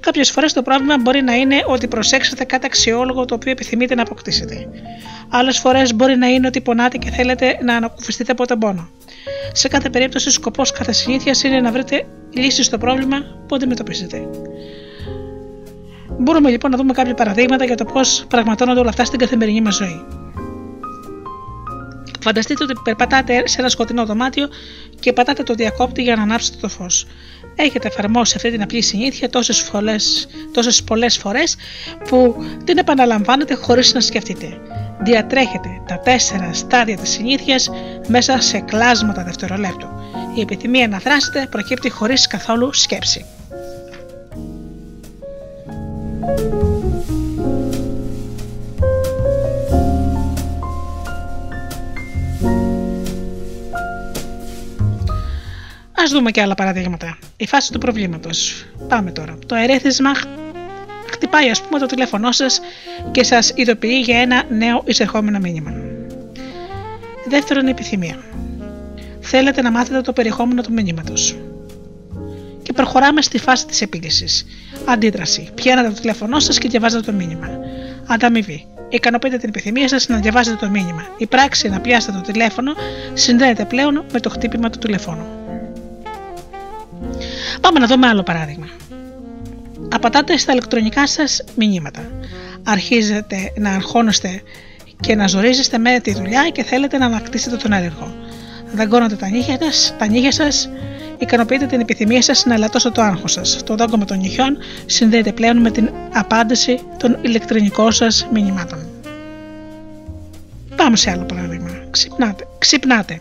Κάποιες φορές το πρόβλημα μπορεί να είναι ότι προσέξετε κάτι αξιόλογο το οποίο επιθυμείτε να αποκτήσετε. Άλλες φορές μπορεί να είναι ότι πονάτε και θέλετε να ανακουφιστείτε από τον πόνο. Σε κάθε περίπτωση, σκοπός κάθε συνήθειας είναι να βρείτε λύσεις στο πρόβλημα που αντιμετωπίζετε. Μπορούμε λοιπόν να δούμε κάποια παραδείγματα για το πώς πραγματώνονται όλα αυτά στην καθημερινή μας ζωή. Φανταστείτε ότι περπατάτε σε ένα σκοτεινό δωμάτιο και πατάτε το διακόπτη για να ανάψετε το φως. Έχετε εφαρμόσει αυτή την απλή συνήθεια τόσες, φορές, τόσες πολλές φορές που την επαναλαμβάνετε χωρίς να σκεφτείτε. Διατρέχετε τα τέσσερα στάδια της συνήθειας μέσα σε κλάσματα δευτερολέπτου. Η επιθυμία να δράσετε προκύπτει χωρίς καθόλου σκέψη. Ας δούμε και άλλα παραδείγματα. Η φάση του προβλήματος. Πάμε τώρα. Το ερέθισμα χτυπάει ας πούμε το τηλέφωνό σας και σας ειδοποιεί για ένα νέο εισερχόμενο μήνυμα. Δεύτερον, η επιθυμία. Θέλετε να μάθετε το περιεχόμενο του μηνύματος. Και προχωράμε στη φάση της επίλυσης. Αντίδραση. Πιάνετε το τηλέφωνό σας και διαβάζετε το μήνυμα. Ανταμοιβή. Ικανοποιείτε την επιθυμία σας να διαβάζετε το μήνυμα. Η πράξη να πιάσετε το τηλέφωνο συνδέεται πλέον με το χτύπημα του τηλεφώνου. Πάμε να δούμε άλλο παράδειγμα. Απατάτε στα ηλεκτρονικά σας μηνύματα. Αρχίζετε να αγχώνεστε και να ζορίζεστε με τη δουλειά και θέλετε να ανακτήσετε τον έλεγχο. Δαγκώνετε τα νύχια σας, ικανοποιείτε την επιθυμία σας να ελαττώσετε το άγχος σας. Το δάγκωμα των νυχιών συνδέεται πλέον με την απάντηση των ηλεκτρονικών σας μηνυμάτων. Πάμε σε άλλο παράδειγμα. Ξυπνάτε. Ξυπνάτε.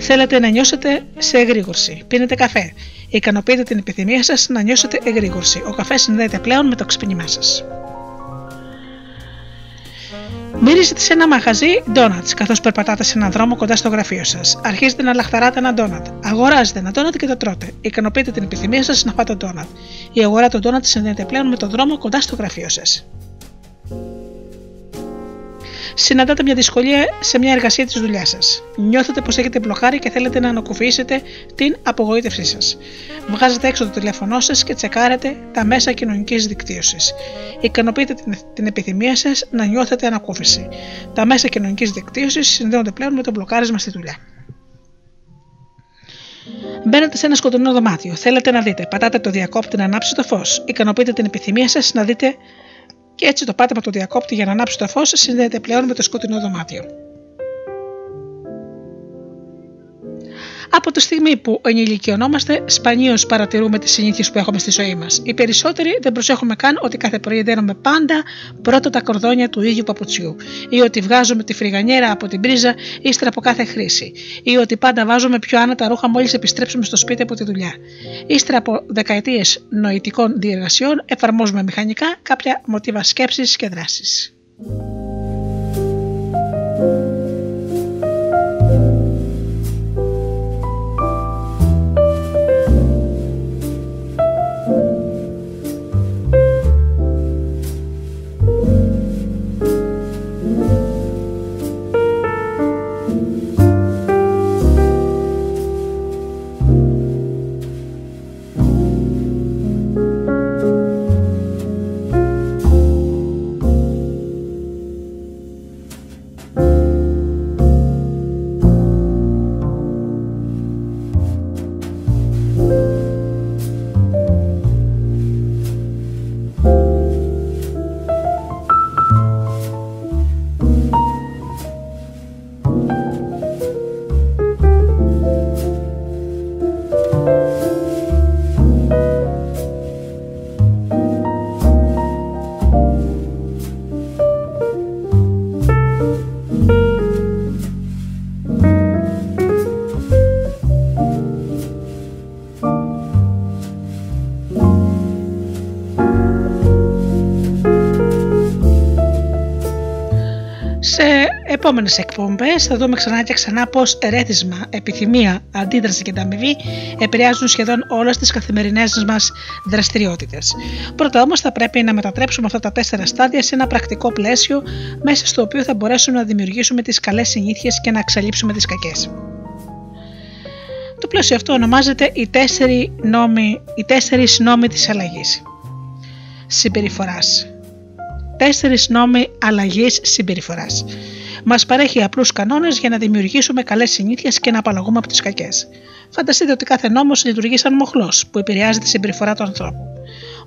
Θέλετε να νιώσετε σε εγρήγορση. Πίνετε καφέ. Ικανοποιείτε την επιθυμία σας να νιώσετε εγρήγορση. Ο καφές συνδέεται πλέον με το ξυπνήμά σας. Μυρίζετε σε ένα μαγαζί ντόνατς καθώς περπατάτε σε έναν δρόμο κοντά στο γραφείο σας. Αρχίζετε να λαχταράτε ένα ντόνατ. Αγοράζετε ένα ντόνατ και το τρώτε. Ικανοποιείτε την επιθυμία σας να φάτε ντόνατ. Η αγορά των ντόνατ συνδέεται πλέον με τον δρόμο κοντά στο γραφείο σας. Συναντάτε μια δυσκολία σε μια εργασία της δουλειάς σας. Νιώθετε πως έχετε μπλοκάρει και θέλετε να ανακουφίσετε την απογοήτευσή σας. Βγάζετε έξω το τηλέφωνό σας και τσεκάρετε τα μέσα κοινωνικής δικτύωσης. Ικανοποιείτε την επιθυμία σας να νιώθετε ανακούφιση. Τα μέσα κοινωνικής δικτύωσης συνδέονται πλέον με το μπλοκάρισμα στη δουλειά. Μπαίνετε σε ένα σκοτεινό δωμάτιο. Θέλετε να δείτε. Πατάτε το διακόπτη να ανάψει το φως. Ικανοποιείτε την επιθυμία σας να δείτε. Και έτσι το πάτημα του διακόπτη για να ανάψει το φως συνδέεται πλέον με το σκοτεινό δωμάτιο. Από τη στιγμή που ενηλικιωνόμαστε, σπανίως παρατηρούμε τις συνήθειες που έχουμε στη ζωή μας. Οι περισσότεροι δεν προσέχουμε καν ότι κάθε πρωί δένουμε πάντα πρώτα τα κορδόνια του ίδιου παπουτσιού, ή ότι βγάζουμε τη φρυγανιέρα από την πρίζα ύστερα από κάθε χρήση, ή ότι πάντα βάζουμε πιο άνετα ρούχα μόλις επιστρέψουμε στο σπίτι από τη δουλειά. Ύστερα από δεκαετίες νοητικών διεργασιών, εφαρμόζουμε μηχανικά κάποια μοτίβα σκέψης και δράσης. Επόμενες εκπομπές θα δούμε ξανά και ξανά πως ερέθισμα, επιθυμία, αντίδραση και ανταμοιβή επηρεάζουν σχεδόν όλες τις καθημερινές μας δραστηριότητες. Πρώτα όμως θα πρέπει να μετατρέψουμε αυτά τα τέσσερα στάδια σε ένα πρακτικό πλαίσιο μέσα στο οποίο θα μπορέσουμε να δημιουργήσουμε τις καλές συνήθειες και να ξαλείψουμε τις κακές. Το πλαίσιο αυτό ονομάζεται οι τέσσερι νόμοι, οι τέσσερις νόμοι της αλλαγής συμπεριφοράς. Τέσσερις νόμοι αλλαγής συμπεριφοράς. Μας παρέχει απλούς κανόνες για να δημιουργήσουμε καλές συνήθειες και να απαλλαγούμε από τις κακές. Φανταστείτε ότι κάθε νόμος λειτουργεί σαν μοχλός που επηρεάζει τη συμπεριφορά του ανθρώπου.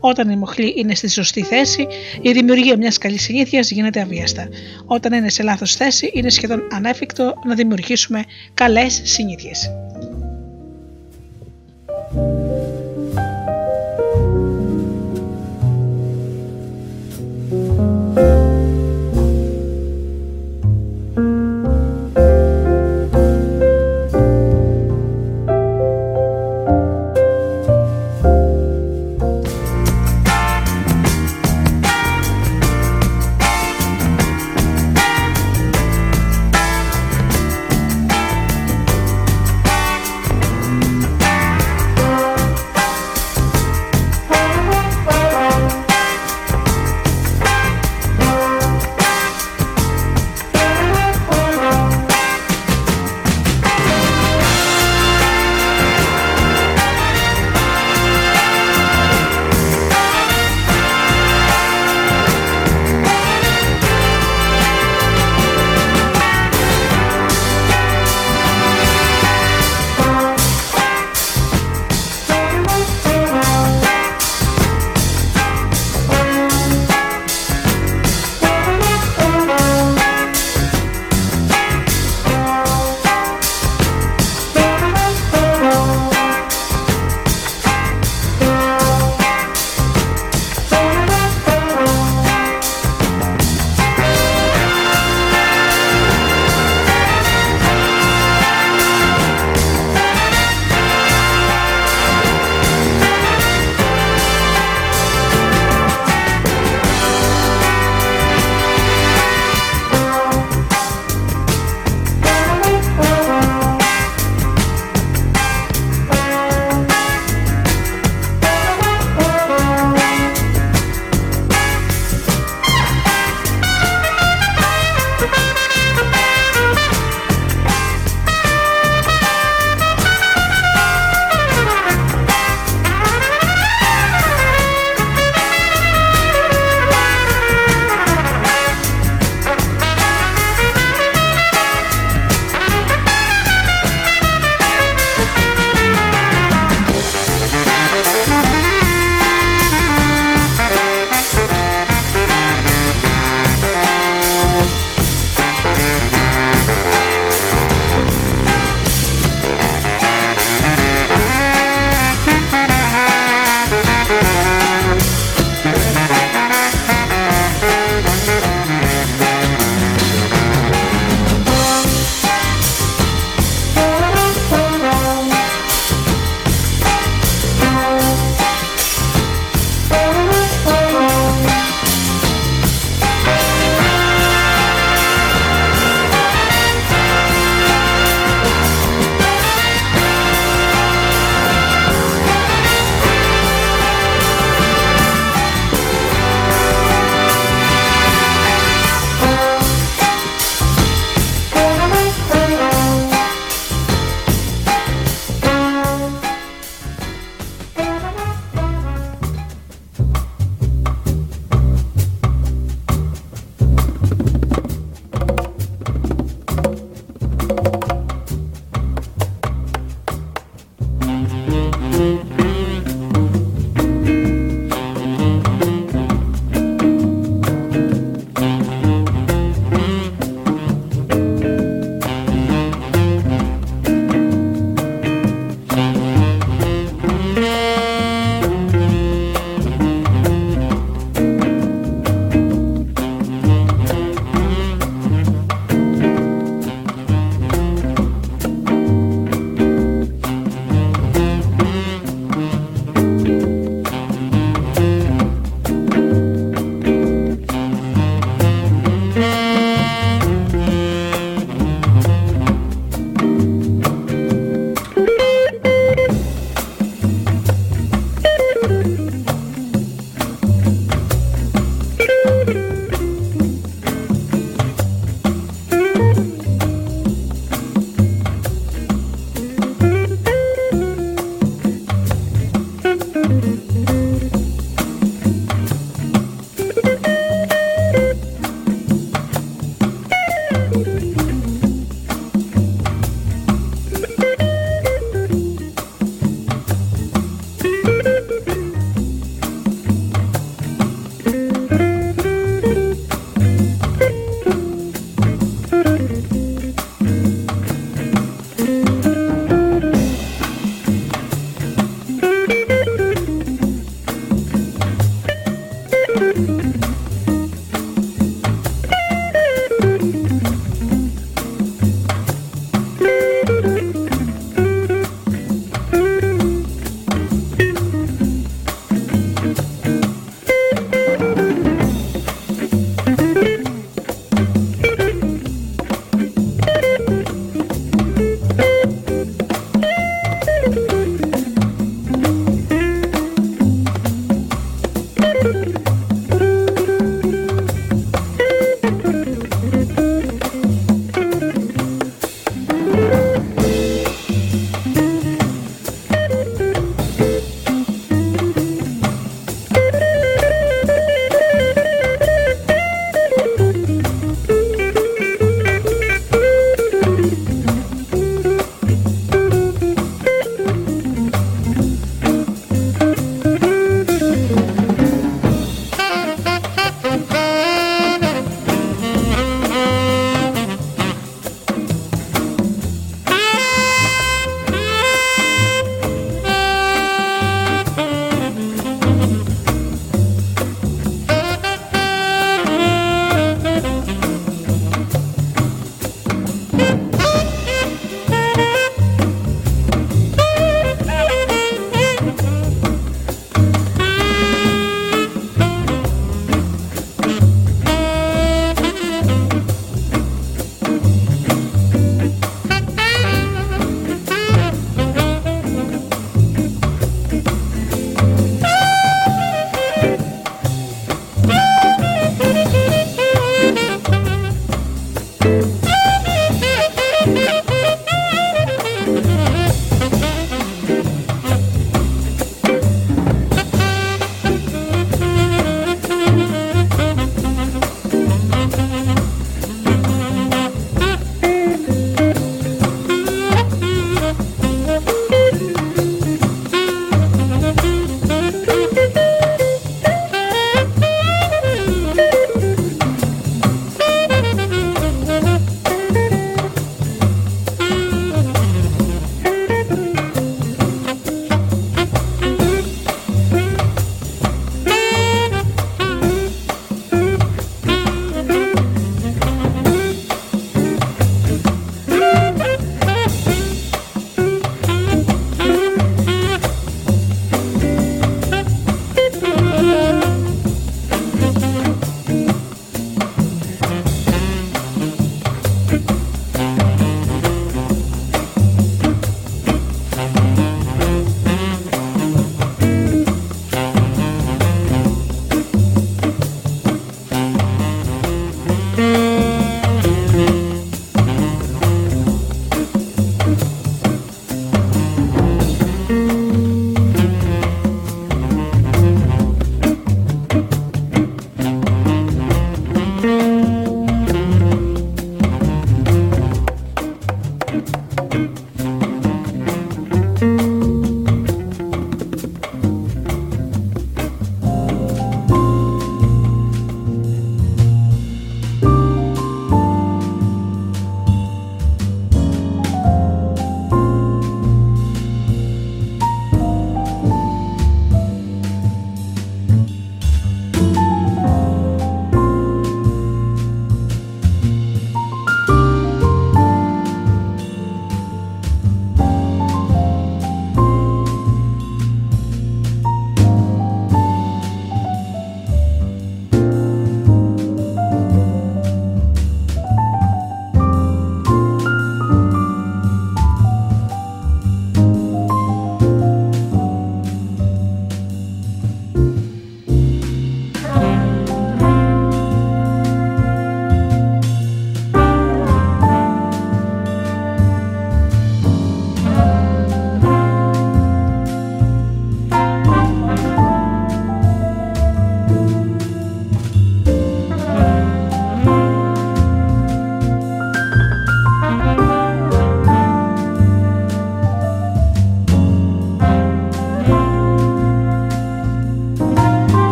Όταν η μοχλή είναι στη σωστή θέση, η δημιουργία μιας καλής συνήθειας γίνεται αβίαστα. Όταν είναι σε λάθος θέση, είναι σχεδόν ανέφικτο να δημιουργήσουμε καλές συνήθειες.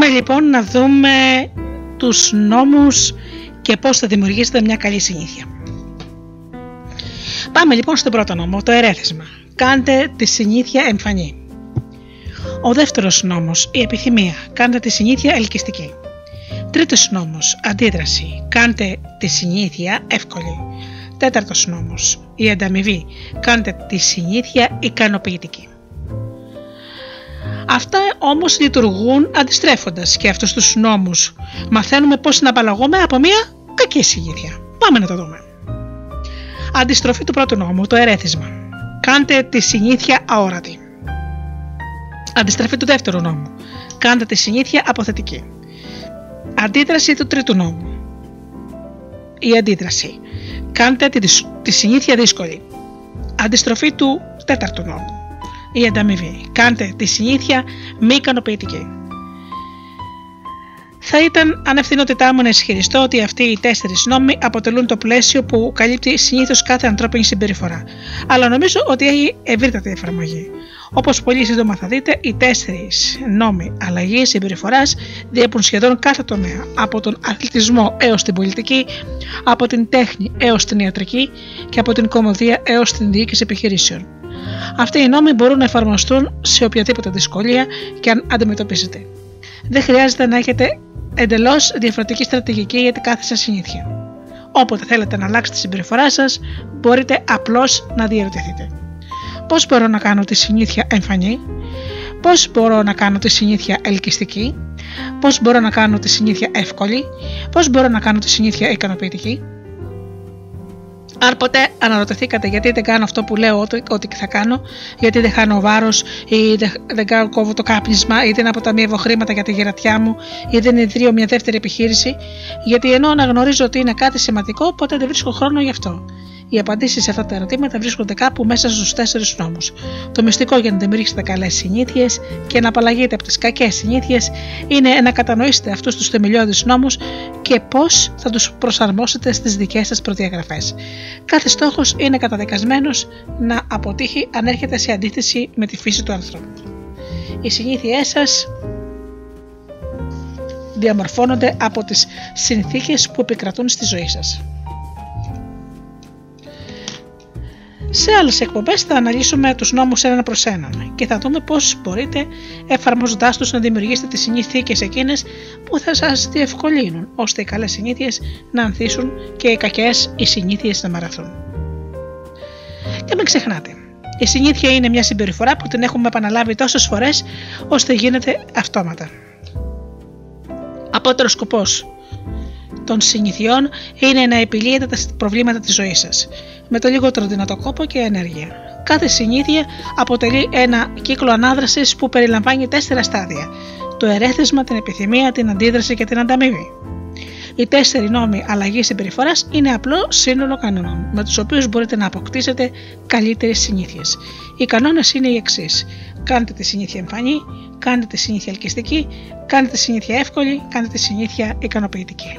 Έχουμε λοιπόν να δούμε τους νόμους και πώς θα δημιουργήσετε μια καλή συνήθεια. Πάμε λοιπόν στον πρώτο νόμο, το ερέθισμα. Κάντε τη συνήθεια εμφανή. Ο δεύτερος νόμος, η επιθυμία. Κάντε τη συνήθεια ελκυστική. Τρίτος νόμος, αντίδραση. Κάντε τη συνήθεια εύκολη. Τέταρτος νόμος, η ανταμοιβή. Κάντε τη συνήθεια ικανοποιητική. Αυτά όμως λειτουργούν αντιστρέφοντας και αυτούς τους νόμους. Μαθαίνουμε πώς συναπαλλαγούμε από μια κακή συνήθεια. Πάμε να το δούμε. Αντιστροφή του πρώτου νόμου, το ερέθισμα. Κάντε τη συνήθεια αόρατη. Αντιστροφή του δεύτερου νόμου. Κάντε τη συνήθεια αποθετική. Αντίδραση του τρίτου νόμου. Η αντίδραση. Κάντε τη, τη συνήθεια δύσκολη. Αντιστροφή του τέταρτου νόμου. Η ανταμοιβή. Κάντε τη συνήθεια μη ικανοποιητική. Θα ήταν ανευθυνότητά μου να ισχυριστώ ότι αυτοί οι τέσσερις νόμοι αποτελούν το πλαίσιο που καλύπτει συνήθως κάθε ανθρώπινη συμπεριφορά. Αλλά νομίζω ότι έχει ευρύτατη εφαρμογή. Όπως πολύ σύντομα θα δείτε, οι τέσσερις νόμοι αλλαγής συμπεριφοράς διέπουν σχεδόν κάθε τομέα, από τον αθλητισμό έως την πολιτική, από την τέχνη έως την ιατρική και από την κωμωδία έως την διοίκηση επιχειρήσεων. Αυτοί οι νόμοι μπορούν να εφαρμοστούν σε οποιαδήποτε δυσκολία και αν αντιμετωπίζετε. Δεν χρειάζεται να έχετε εντελώς διαφορετική στρατηγική για την κάθε σας συνήθεια. Όποτε θέλετε να αλλάξετε τη συμπεριφορά σας, μπορείτε απλώς να διαρωτηθείτε. Πώς μπορώ να κάνω τη συνήθεια εμφανή? Πώς μπορώ να κάνω τη συνήθεια ελκυστική? Πώς μπορώ να κάνω τη συνήθεια εύκολη? Πώς μπορώ να κάνω τη συνήθεια ικανοποιητική? Αν ποτέ αναρωτηθήκατε γιατί δεν κάνω αυτό που λέω ότι θα κάνω, γιατί δεν χάνω βάρος ή δεν κάνω κόβω το κάπνισμα ή δεν αποταμιεύω χρήματα για τη γερατιά μου ή δεν ιδρύω μια δεύτερη επιχείρηση, γιατί ενώ αναγνωρίζω ότι είναι κάτι σημαντικό, ποτέ δεν βρίσκω χρόνο γι' αυτό. Οι απαντήσεις σε αυτά τα ερωτήματα βρίσκονται κάπου μέσα στους τέσσερις νόμους. Το μυστικό για να δημιουργήσετε καλές συνήθειες και να απαλλαγείτε από τις κακές συνήθειες είναι να κατανοήσετε αυτούς τους θεμελιώδεις νόμους και πώς θα τους προσαρμόσετε στις δικές σας προδιαγραφές. Κάθε στόχος είναι καταδικασμένος να αποτύχει αν έρχεται σε αντίθεση με τη φύση του ανθρώπου. Οι συνήθειές σας διαμορφώνονται από τις συνθήκες που επικρατούν στη ζωή σας. Σε άλλες εκπομπές θα αναλύσουμε τους νόμους έναν προς έναν και θα δούμε πώς μπορείτε εφαρμόζοντάς τους να δημιουργήσετε τις συνήθειες εκείνες που θα σας διευκολύνουν ώστε οι καλές συνήθειες να ανθίσουν και οι κακές οι συνήθειες να μαραθούν. Και μην ξεχνάτε, η συνήθεια είναι μια συμπεριφορά που την έχουμε επαναλάβει τόσες φορές ώστε γίνεται αυτόματα. Απότερος σκοπός των συνηθιών είναι να επιλύετε τα προβλήματα της ζωής σας με το λιγότερο δυνατό κόπο και ενέργεια. Κάθε συνήθεια αποτελεί ένα κύκλο ανάδρασης που περιλαμβάνει τέσσερα στάδια: το ερέθισμα, την επιθυμία, την αντίδραση και την ανταμοιβή. Οι τέσσερις νόμοι αλλαγής συμπεριφοράς είναι απλό σύνολο κανόνων, με τους οποίους μπορείτε να αποκτήσετε καλύτερες συνήθειες. Οι κανόνες είναι οι εξής: κάντε τη συνήθεια εμφανή, κάντε τη συνήθεια ελκυστική, κάντε τη συνήθεια εύκολη, κάντε τη συνήθεια ικανοποιητική.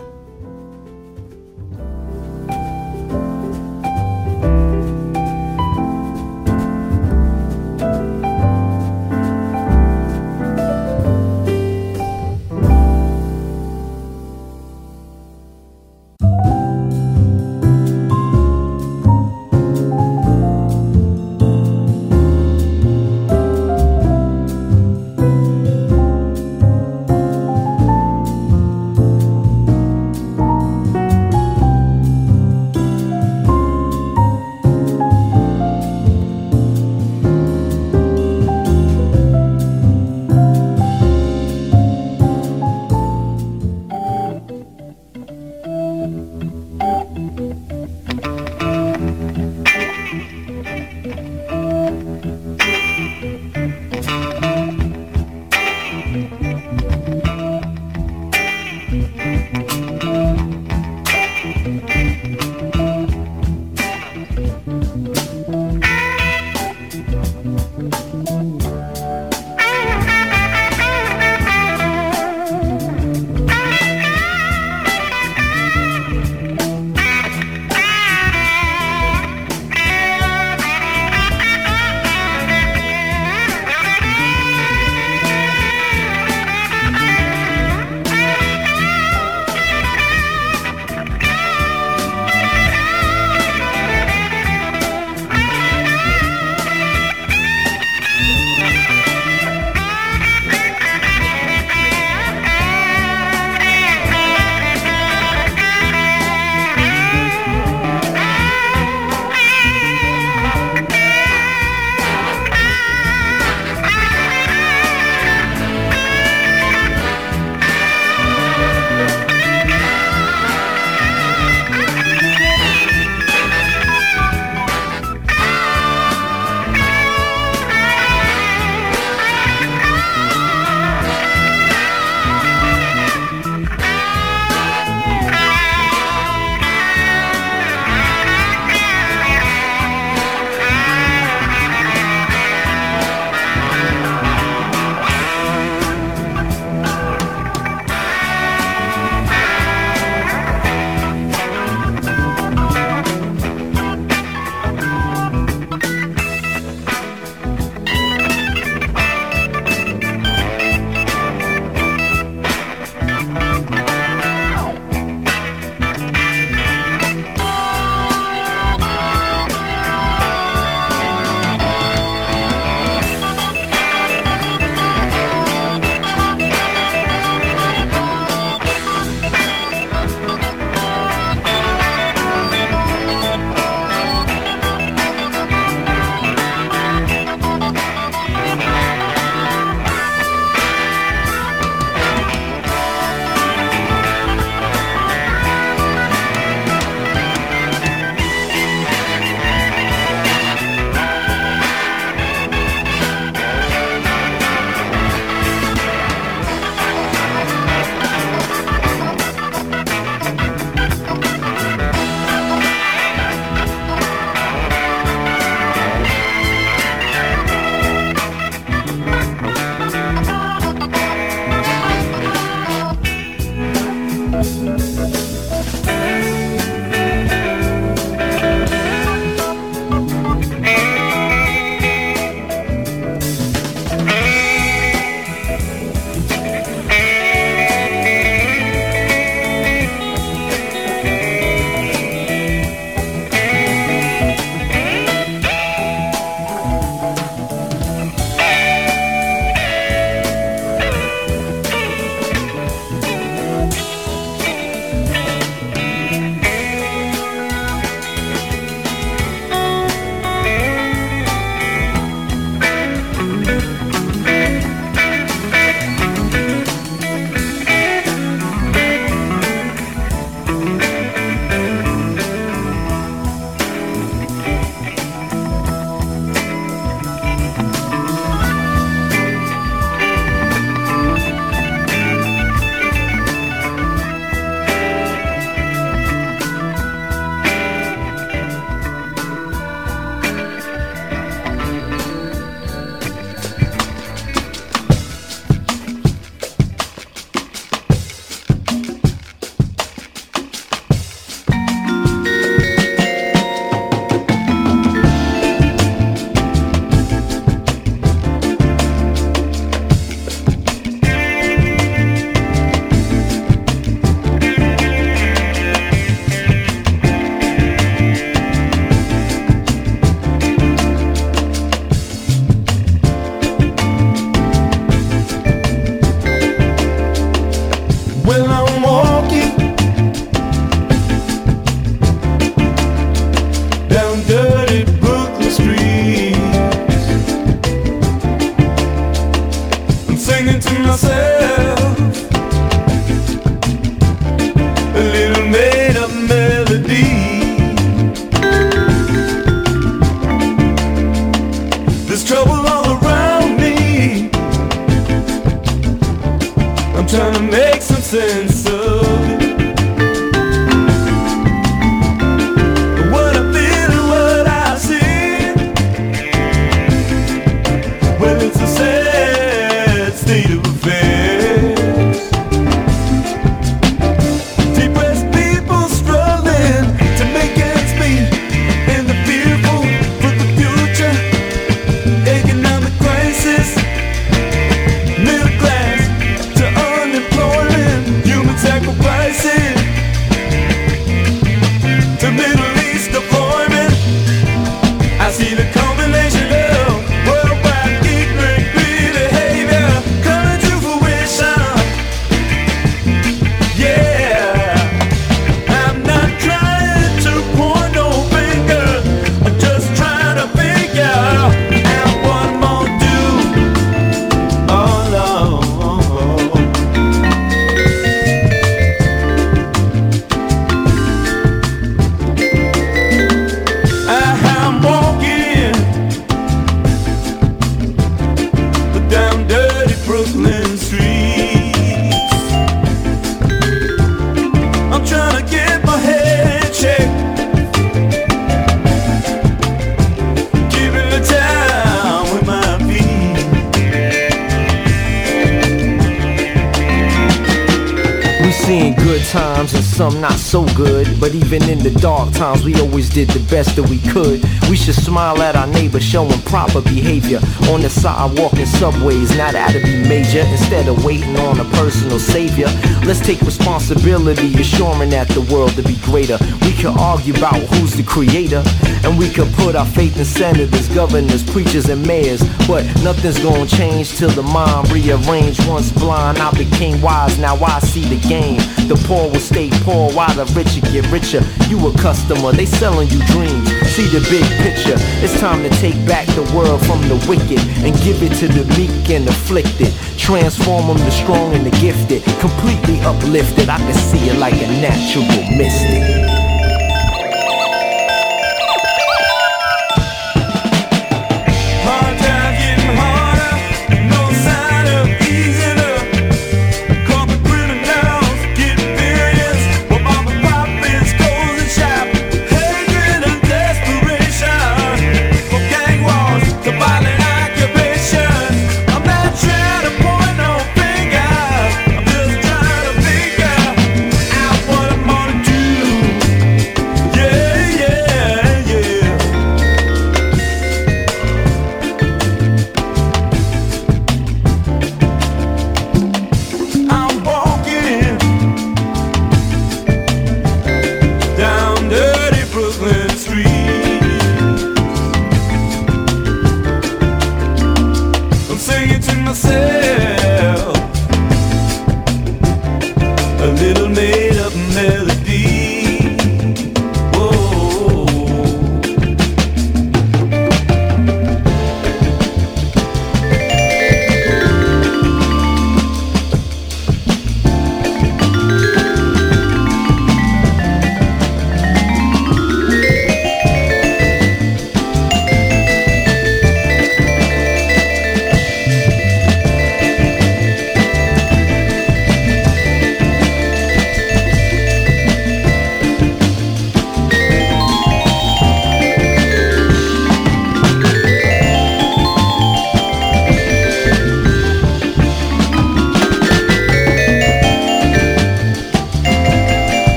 Seeing good times and some not so good, but even in the dark times we always did the best that we could. We should smile at our neighbor, showing proper behavior on the sidewalk and subways, not out to be major, instead of waiting on a personal savior. Let's take responsibility, assuring that the world to be greater. We can argue about who's the creator, and we could put our faith in senators, governors, preachers, and mayors, but nothing's gonna change till the mind rearranged. Once blind, I became wise, now I see the game. The poor will stay poor while the richer get richer. You a customer, they selling you dreams. See the big picture, it's time to take back the world from the wicked and give it to the meek and afflicted. Transform them to strong and the gifted, completely uplifted. I can see it like a natural mystic.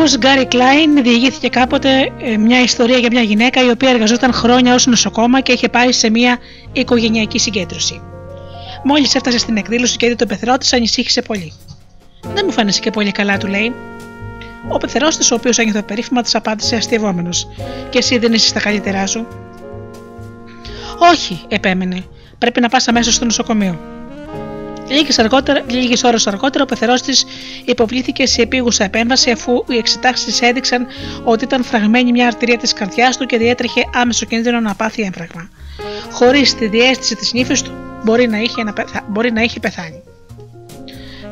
Ο Γκάρι Κλάιν διηγήθηκε κάποτε μια ιστορία για μια γυναίκα η οποία εργαζόταν χρόνια ως νοσοκόμα και είχε πάει σε μια οικογενειακή συγκέντρωση. Μόλις έφτασε στην εκδήλωση και είδε τον πεθερό της, ανησύχησε πολύ. «Δεν μου φάνησε και πολύ καλά», του λέει. Ο πεθερός της, ο οποίος ένιωθε περίφημα, της απάντησε αστειευόμενος: «Και εσύ δεν είσαι στα καλύτερά σου?» «Όχι», επέμενε, «πρέπει να πας αμέσως στο νοσοκομείο». Λίγες, αργότερα, λίγες ώρες αργότερα ο πεθερός της υποβλήθηκε σε επίγουσα επέμβαση, αφού οι εξετάσεις έδειξαν ότι ήταν φραγμένη μια αρτηρία της καρδιάς του και διέτρεχε άμεσο κίνδυνο να πάθει έμφραγμα. Χωρίς τη διέστηση της νύφης του μπορεί να είχε, να πεθα... μπορεί να είχε πεθάνει.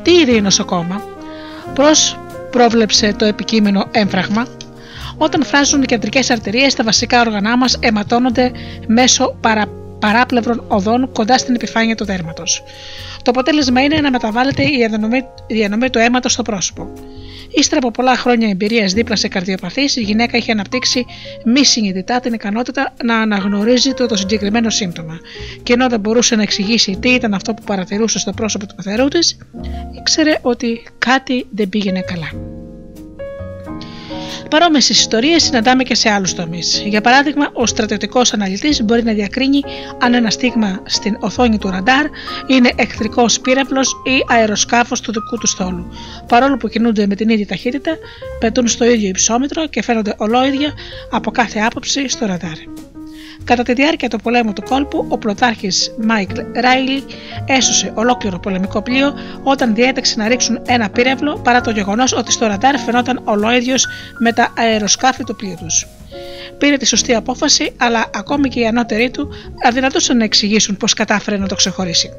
Τι είδε η νοσοκόμα? Πώς πρόβλεψε το επικείμενο έμφραγμα? Όταν φράζουν οι κεντρικές αρτηρίες, τα βασικά όργανά μας αιματώνονται μέσω παραπάνω παράπλευρων οδών κοντά στην επιφάνεια του δέρματος. Το αποτέλεσμα είναι να μεταβάλλεται η διανομή, διανομή του αίματος στο πρόσωπο. Ύστερα από πολλά χρόνια εμπειρίας δίπλα σε καρδιοπαθείς, η γυναίκα είχε αναπτύξει μη συνειδητά την ικανότητα να αναγνωρίζει το, το συγκεκριμένο σύμπτωμα. Και ενώ δεν μπορούσε να εξηγήσει τι ήταν αυτό που παρατηρούσε στο πρόσωπο του πεθερού της, ήξερε ότι κάτι δεν πήγαινε καλά. Παρόμοιες ιστορίες συναντάμε και σε άλλους τομείς. Για παράδειγμα, ο στρατιωτικός αναλυτής μπορεί να διακρίνει αν ένα στίγμα στην οθόνη του ραντάρ είναι εχθρικός πύραυλος ή αεροσκάφος του δικού του στόλου. Παρόλο που κινούνται με την ίδια ταχύτητα, πετούν στο ίδιο υψόμετρο και φαίνονται ολόιδια από κάθε άποψη στο ραντάρ. Κατά τη διάρκεια του πολέμου του κόλπου, ο πρωτάρχης Μάικλ Ράιλι έσωσε ολόκληρο πολεμικό πλοίο όταν διέταξε να ρίξουν ένα πύρευλο, παρά το γεγονός ότι στο ραντάρ φαινόταν ολόιδιος με τα αεροσκάφη του πλοίου τους. Πήρε τη σωστή απόφαση, αλλά ακόμη και οι ανώτεροι του αδυνατούσαν να εξηγήσουν πώς κατάφερε να το ξεχωρίσει.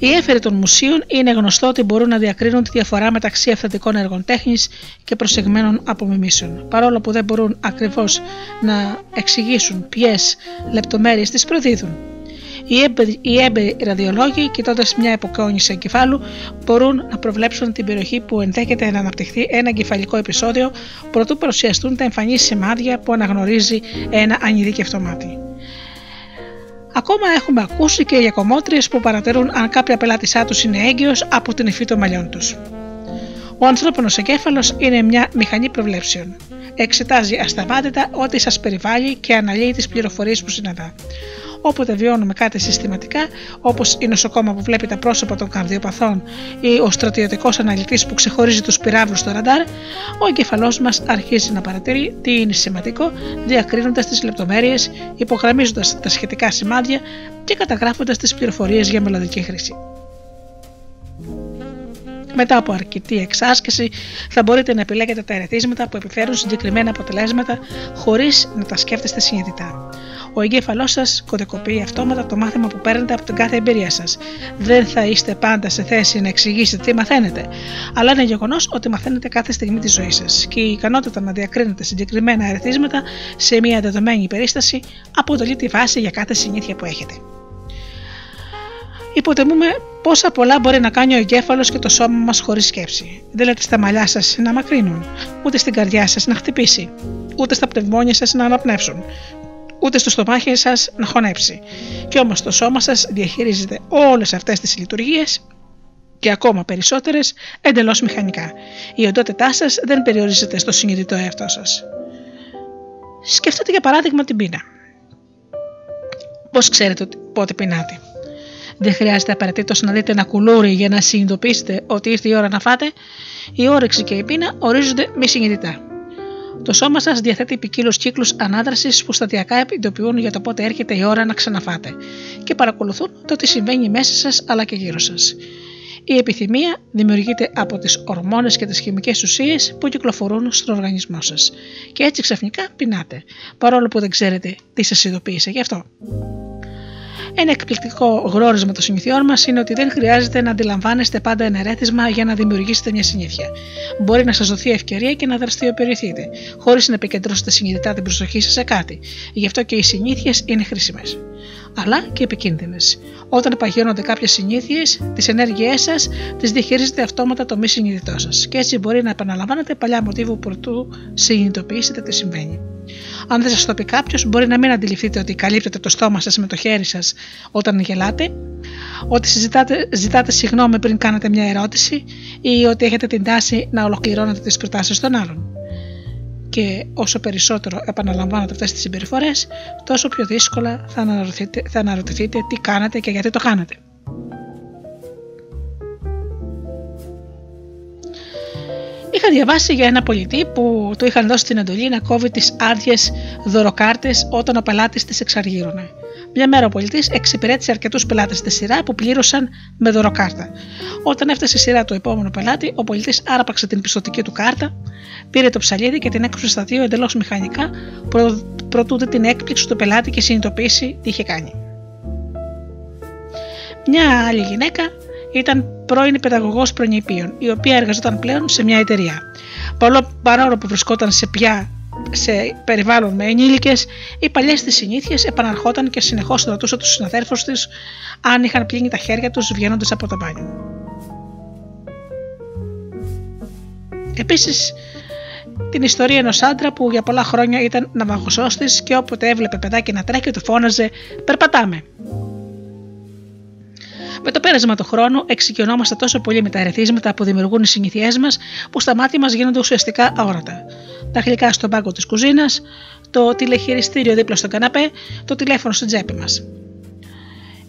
Οι έφεροι των μουσείων είναι γνωστό ότι μπορούν να διακρίνουν τη διαφορά μεταξύ αυθεντικών έργων τέχνης και προσεγμένων απομιμήσεων. Παρόλο που δεν μπορούν ακριβώς να εξηγήσουν ποιες λεπτομέρειες τις προδίδουν. Οι έμπειροι, οι έμπειροι ραδιολόγοι, κοιτώντας μια αποκόνηση εγκεφάλου, μπορούν να προβλέψουν την περιοχή που ενδέχεται να αναπτυχθεί ένα εγκεφαλικό επεισόδιο προτού παρουσιαστούν τα εμφανή σημάδια που αναγνωρίζει ένα ανειδίκευτο μάτι. Ακόμα έχουμε ακούσει και για κομμότριες που παρατηρούν αν κάποια πελάτησά τους είναι έγκυος από την υφή των μαλλιών τους. Ο ανθρώπινος εγκέφαλος είναι μια μηχανή προβλέψεων. Εξετάζει ασταμάτητα ό,τι σας περιβάλλει και αναλύει τις πληροφορίες που συναντά. Όποτε βιώνουμε κάτι συστηματικά, όπως η νοσοκόμα που βλέπει τα πρόσωπα των καρδιοπαθών ή ο στρατιωτικός αναλυτής που ξεχωρίζει τους πυράβλους στο ραντάρ, ο εγκεφαλός μας αρχίζει να παρατηρεί τι είναι σημαντικό, διακρίνοντας τις λεπτομέρειες, υπογραμμίζοντας τα σχετικά σημάδια και καταγράφοντας τις πληροφορίες για μελλοντική χρήση. Μετά από αρκετή εξάσκηση, θα μπορείτε να επιλέγετε τα ερεθίσματα που επιφέρουν συγκεκριμένα αποτελέσματα χωρίς να τα σκέφτεστε συνειδητά. Ο εγκέφαλός σας κωδικοποιεί αυτόματα το μάθημα που παίρνετε από την κάθε εμπειρία σας. Δεν θα είστε πάντα σε θέση να εξηγήσετε τι μαθαίνετε, αλλά είναι γεγονός ότι μαθαίνετε κάθε στιγμή της ζωής σας και η ικανότητα να διακρίνετε συγκεκριμένα ερεθίσματα σε μια δεδομένη περίσταση αποτελεί τη βάση για κάθε συνήθεια που έχετε. Υποτιμούμε πόσα πολλά μπορεί να κάνει ο εγκέφαλος και το σώμα μας χωρίς σκέψη. Δεν λέτε στα μαλλιά σας να μακρύνουν, ούτε στην καρδιά σας να χτυπήσει, ούτε στα πνευμόνια σας να αναπνεύσουν, ούτε στο στομάχι σας να χωνέψει. Και όμως το σώμα σας διαχειρίζεται όλες αυτές τις λειτουργίες και ακόμα περισσότερες εντελώς μηχανικά. Η οντότητά σας δεν περιορίζεται στο συνειδητό εαυτό σας. Σκεφτείτε για παράδειγμα την πείνα. Πώς ξέρετε πότε πεινάτε? Δεν χρειάζεται απαραίτητος να δείτε ένα κουλούρι για να συνειδητοποιήσετε ότι ήρθε η ώρα να φάτε. Η όρεξη και η πείνα ορίζονται μη συνειδητά. Το σώμα σας διαθέτει ποικίλους κύκλους ανάδρασης που σταδιακά εντοπιούν για το πότε έρχεται η ώρα να ξαναφάτε και παρακολουθούν το τι συμβαίνει μέσα σας αλλά και γύρω σας. Η επιθυμία δημιουργείται από τις ορμόνες και τις χημικές ουσίες που κυκλοφορούν στον οργανισμό σας. Και έτσι ξαφνικά πεινάτε, παρόλο που δεν ξέρετε τι σας ειδοποίησε γι' αυτό. Ένα εκπληκτικό γνώρισμα των συνηθιών μας είναι ότι δεν χρειάζεται να αντιλαμβάνεστε πάντα ένα ερέθισμα για να δημιουργήσετε μια συνήθεια. Μπορεί να σας δοθεί ευκαιρία και να δραστηριοποιηθείτε, χωρίς να επικεντρώσετε συνειδητά την προσοχή σας σε κάτι. Γι' αυτό και οι συνήθειες είναι χρήσιμες, αλλά και επικίνδυνες. Όταν παγιώνονται κάποιες συνήθειες, τις ενέργειές σας τις διαχειρίζεται αυτόματα το μη συνειδητό σας και έτσι μπορεί να επαναλαμβάνετε παλιά μοτίβο προτού συνειδητοποιήσετε τι συμβαίνει. Αν δεν σας το πει κάποιος, μπορεί να μην αντιληφθείτε ότι καλύπτετε το στόμα σας με το χέρι σας όταν γελάτε, ότι συζητάτε, ζητάτε συγγνώμη πριν κάνετε μια ερώτηση ή ότι έχετε την τάση να ολοκληρώνετε τις προτάσεις των άλλων. Και όσο περισσότερο επαναλαμβάνετε αυτές τις συμπεριφορές, τόσο πιο δύσκολα θα αναρωτηθείτε, θα αναρωτηθείτε τι κάνατε και γιατί το κάνατε. Είχα διαβάσει για ένα πολιτή που του είχαν δώσει την εντολή να κόβει τις άδειες δωροκάρτες όταν ο πελάτης τις εξαργύρωνε. Μια μέρα ο πολιτής εξυπηρέτησε αρκετούς πελάτες στη σειρά που πλήρωσαν με δωροκάρτα. Όταν έφτασε η σειρά του επόμενου πελάτη, ο πολιτής άρπαξε την πιστωτική του κάρτα, πήρε το ψαλίδι και την έκοψε στα δύο εντελώς μηχανικά, προ... προτού την έκπληξη του πελάτη και συνειδητοποιήσει τι είχε κάνει. Μια άλλη γυναίκα ήταν πρώην παιδαγωγός προνηπίων, η οποία εργαζόταν πλέον σε μια εταιρεία. Παρόλο που βρισκόταν σε πια σε περιβάλλον με ενήλικες, οι παλιές της συνήθειες επαναρχόταν και συνεχώς ρωτούσε τους συναδέρφους της αν είχαν πλύνει τα χέρια τους βγαίνοντας από το μπάνιο. Επίσης, την ιστορία ενός άντρα που για πολλά χρόνια ήταν ναυαγωσός της και όποτε έβλεπε παιδάκι να τρέχει του φώναζε «Περπατάμε». Με το πέρασμα του χρόνου, εξοικειωνόμαστε τόσο πολύ με τα ερεθίσματα που δημιουργούν οι συνήθειές μας, που στα μάτια μας γίνονται ουσιαστικά αόρατα. Τα γλυκά στον πάγκο της κουζίνας, το τηλεχειριστήριο δίπλα στον καναπέ, το τηλέφωνο στην τσέπη μας.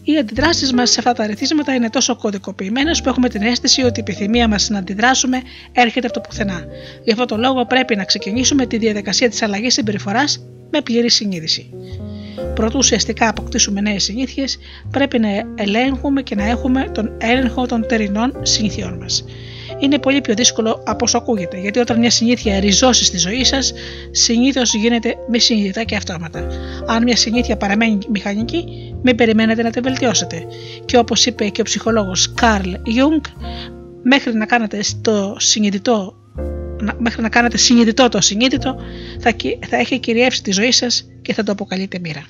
Οι αντιδράσεις μας σε αυτά τα ερεθίσματα είναι τόσο κωδικοποιημένες που έχουμε την αίσθηση ότι η επιθυμία μας να αντιδράσουμε έρχεται από το πουθενά. Γι' αυτό το λόγο πρέπει να ξεκινήσουμε τη διαδικασία της αλλαγής συμπεριφοράς με πλήρη συνείδηση. Προτού ουσιαστικά αποκτήσουμε νέες συνήθειες, πρέπει να ελέγχουμε και να έχουμε τον έλεγχο των τερινών συνήθειών μας. Είναι πολύ πιο δύσκολο από όσο ακούγεται, γιατί όταν μια συνήθεια ριζώσει στη ζωή σας, συνήθως γίνεται μη συνειδητά και αυτόματα. Αν μια συνήθεια παραμένει μηχανική, μην περιμένετε να την βελτιώσετε. Και όπως είπε και ο ψυχολόγος Καρλ Ιούγκ, μέχρι να κάνετε το συνειδητό, μέχρι να κάνετε συνειδητό το συνείδητο, θα, θα έχει κυριεύσει τη ζωή σας και θα το αποκαλείτε μοίρα.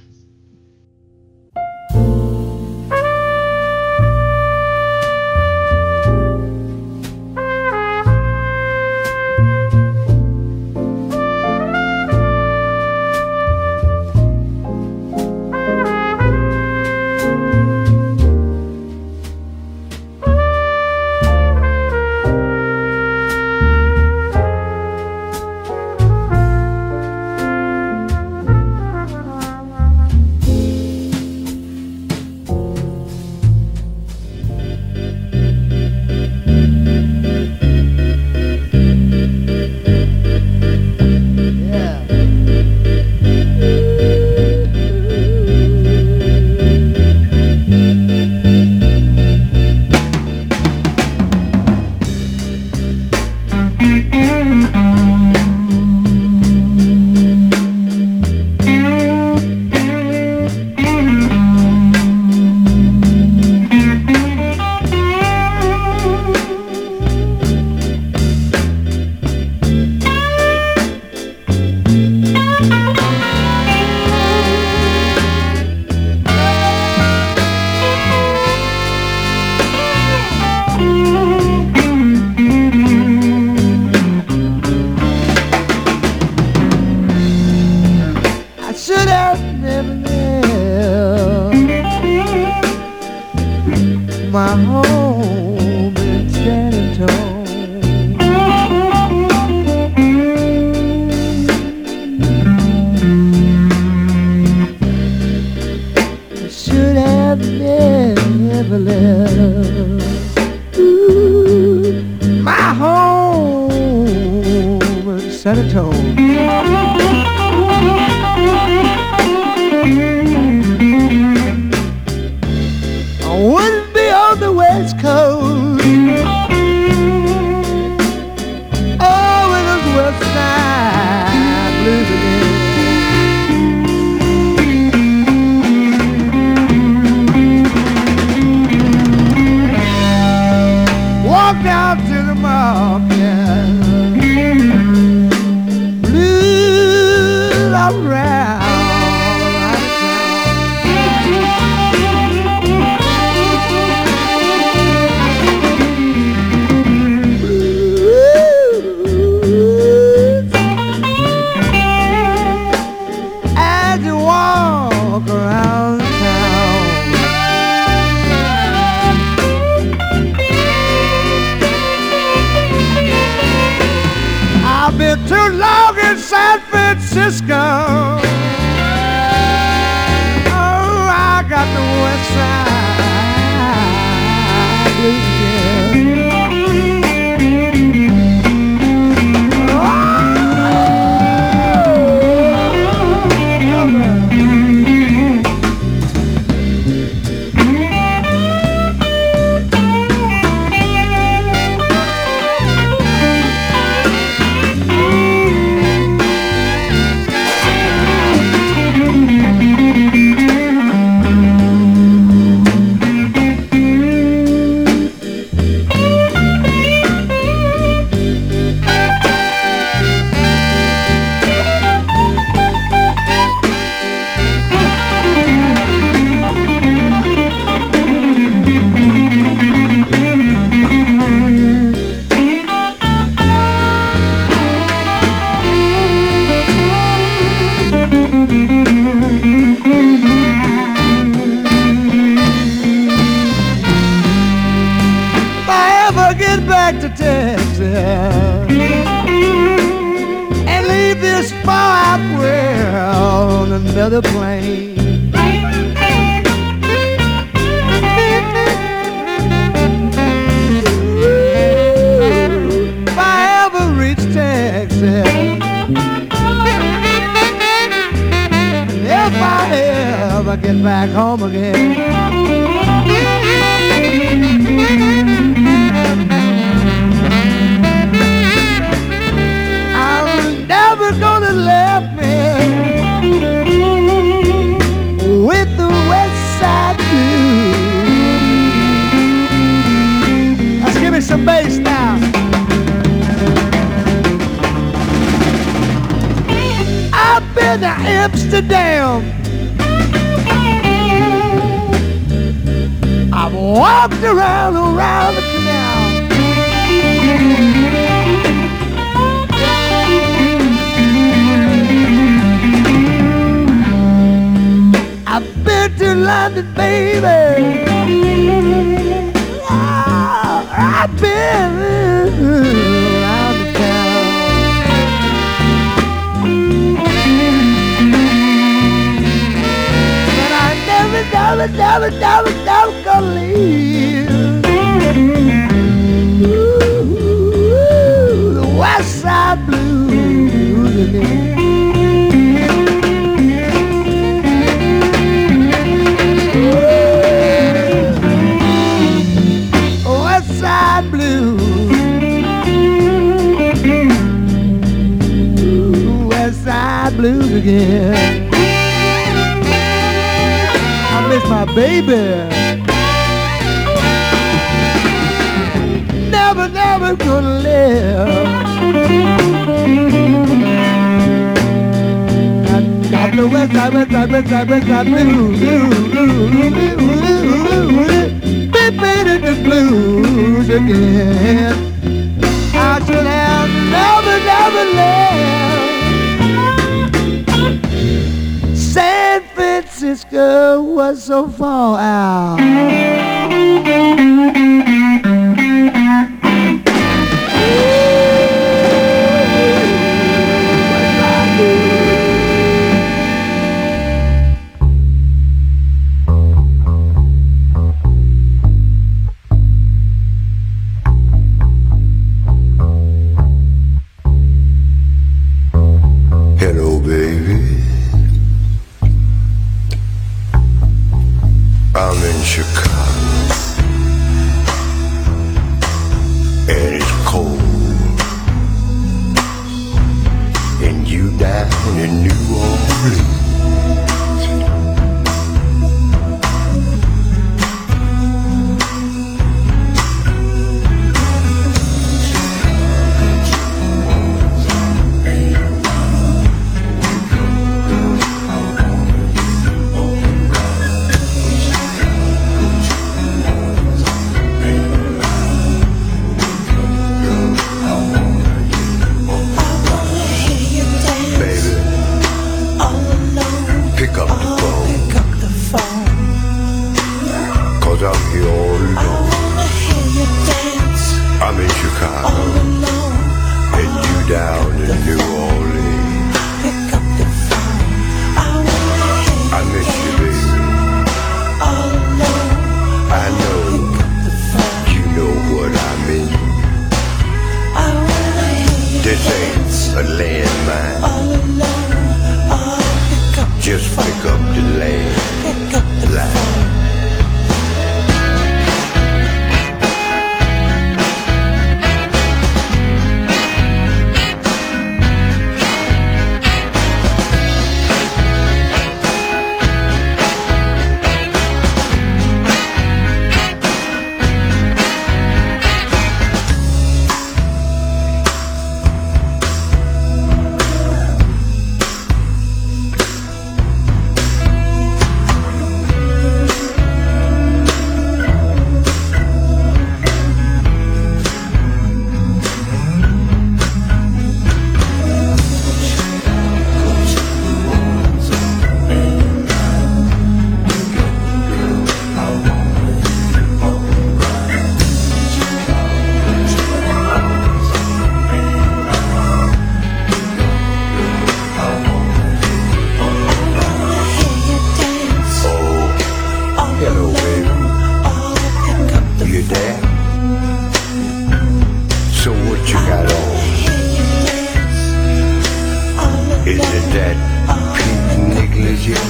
back home again. Some bass now. I've been to Amsterdam. I've walked around around the canal. I've been to London, baby. I've been around the town, but I never, never, never, never, never gonna leave ooh, the West Side Blues again. Blues again. I miss my baby. Never, never gonna live. Got the West Side, West Side, West Side, West Side blues, blues, blues, blues. They made it the blues again. I should have never, never lived. San Francisco was so far out. Hello, baby. I'm in Chicago, and it's cold, and you down in New Is it that pink negligee?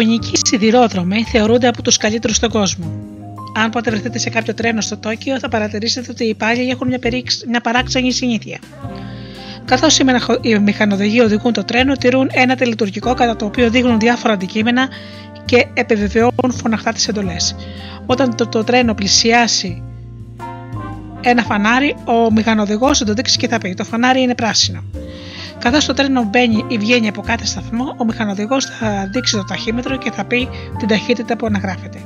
Ιαπωνικοί σιδηρόδρομοι θεωρούνται από τους καλύτερους στον κόσμο. Αν ποτέ βρεθείτε σε κάποιο τρένο στο Τόκιο, θα παρατηρήσετε ότι οι υπάλληλοι έχουν μια, περίξ... μια παράξενη συνήθεια. Καθώς οι μηχανοδηγοί οδηγούν το τρένο, τηρούν ένα τελειτουργικό κατά το οποίο δείχνουν διάφορα αντικείμενα και επιβεβαιώνουν φωναχτά τις εντολές. Όταν το, το τρένο πλησιάσει ένα φανάρι, ο μηχανοδηγός θα το δείξει και θα πει: το φανάρι είναι πράσινο. Καθώς το τρένο μπαίνει ή βγαίνει από κάθε σταθμό, ο μηχανοδηγός θα δείξει το ταχύμετρο και θα πει την ταχύτητα που αναγράφεται.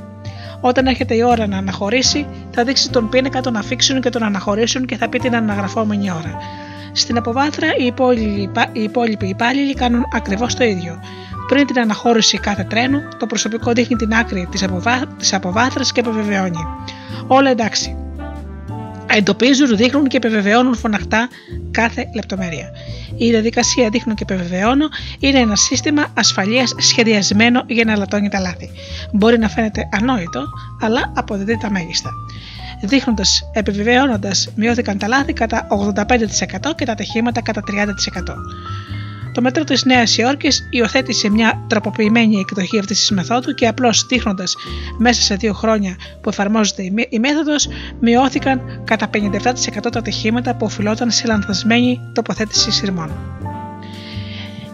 Όταν έρχεται η ώρα να αναχωρήσει, θα δείξει τον πίνακα, τον αφήξουν και τον αναχωρήσουν και θα πει την αναγραφόμενη ώρα. Στην αποβάθρα, οι υπόλοιποι, οι υπόλοιποι υπάλληλοι κάνουν ακριβώς το ίδιο. Πριν την αναχώρηση κάθε τρένου, το προσωπικό δείχνει την άκρη της, αποβά, της αποβάθρας και επιβεβαιώνει. Όλα εντάξει. Εντοπίζουν, δείχνουν και επιβεβαιώνουν φωναχτά κάθε λεπτομέρεια. Η διαδικασία δείχνω και επιβεβαιώνω είναι ένα σύστημα ασφαλείας σχεδιασμένο για να αλατώνει τα λάθη. Μπορεί να φαίνεται ανόητο, αλλά αποδίδει τα μέγιστα. Δείχνοντας, επιβεβαιώνοντας, μειώθηκαν τα λάθη κατά ογδόντα πέντε τοις εκατό και τα ατυχήματα κατά τριάντα τοις εκατό. Το μέτρο της Νέας Υόρκης υιοθέτησε μια τροποποιημένη εκδοχή αυτής της μεθόδου και απλώς δείχνοντας μέσα σε δύο χρόνια που εφαρμόζεται η μέθοδος, μειώθηκαν κατά πενήντα επτά τοις εκατό τα ατυχήματα που οφειλόταν σε λανθασμένη τοποθέτηση σειρμών.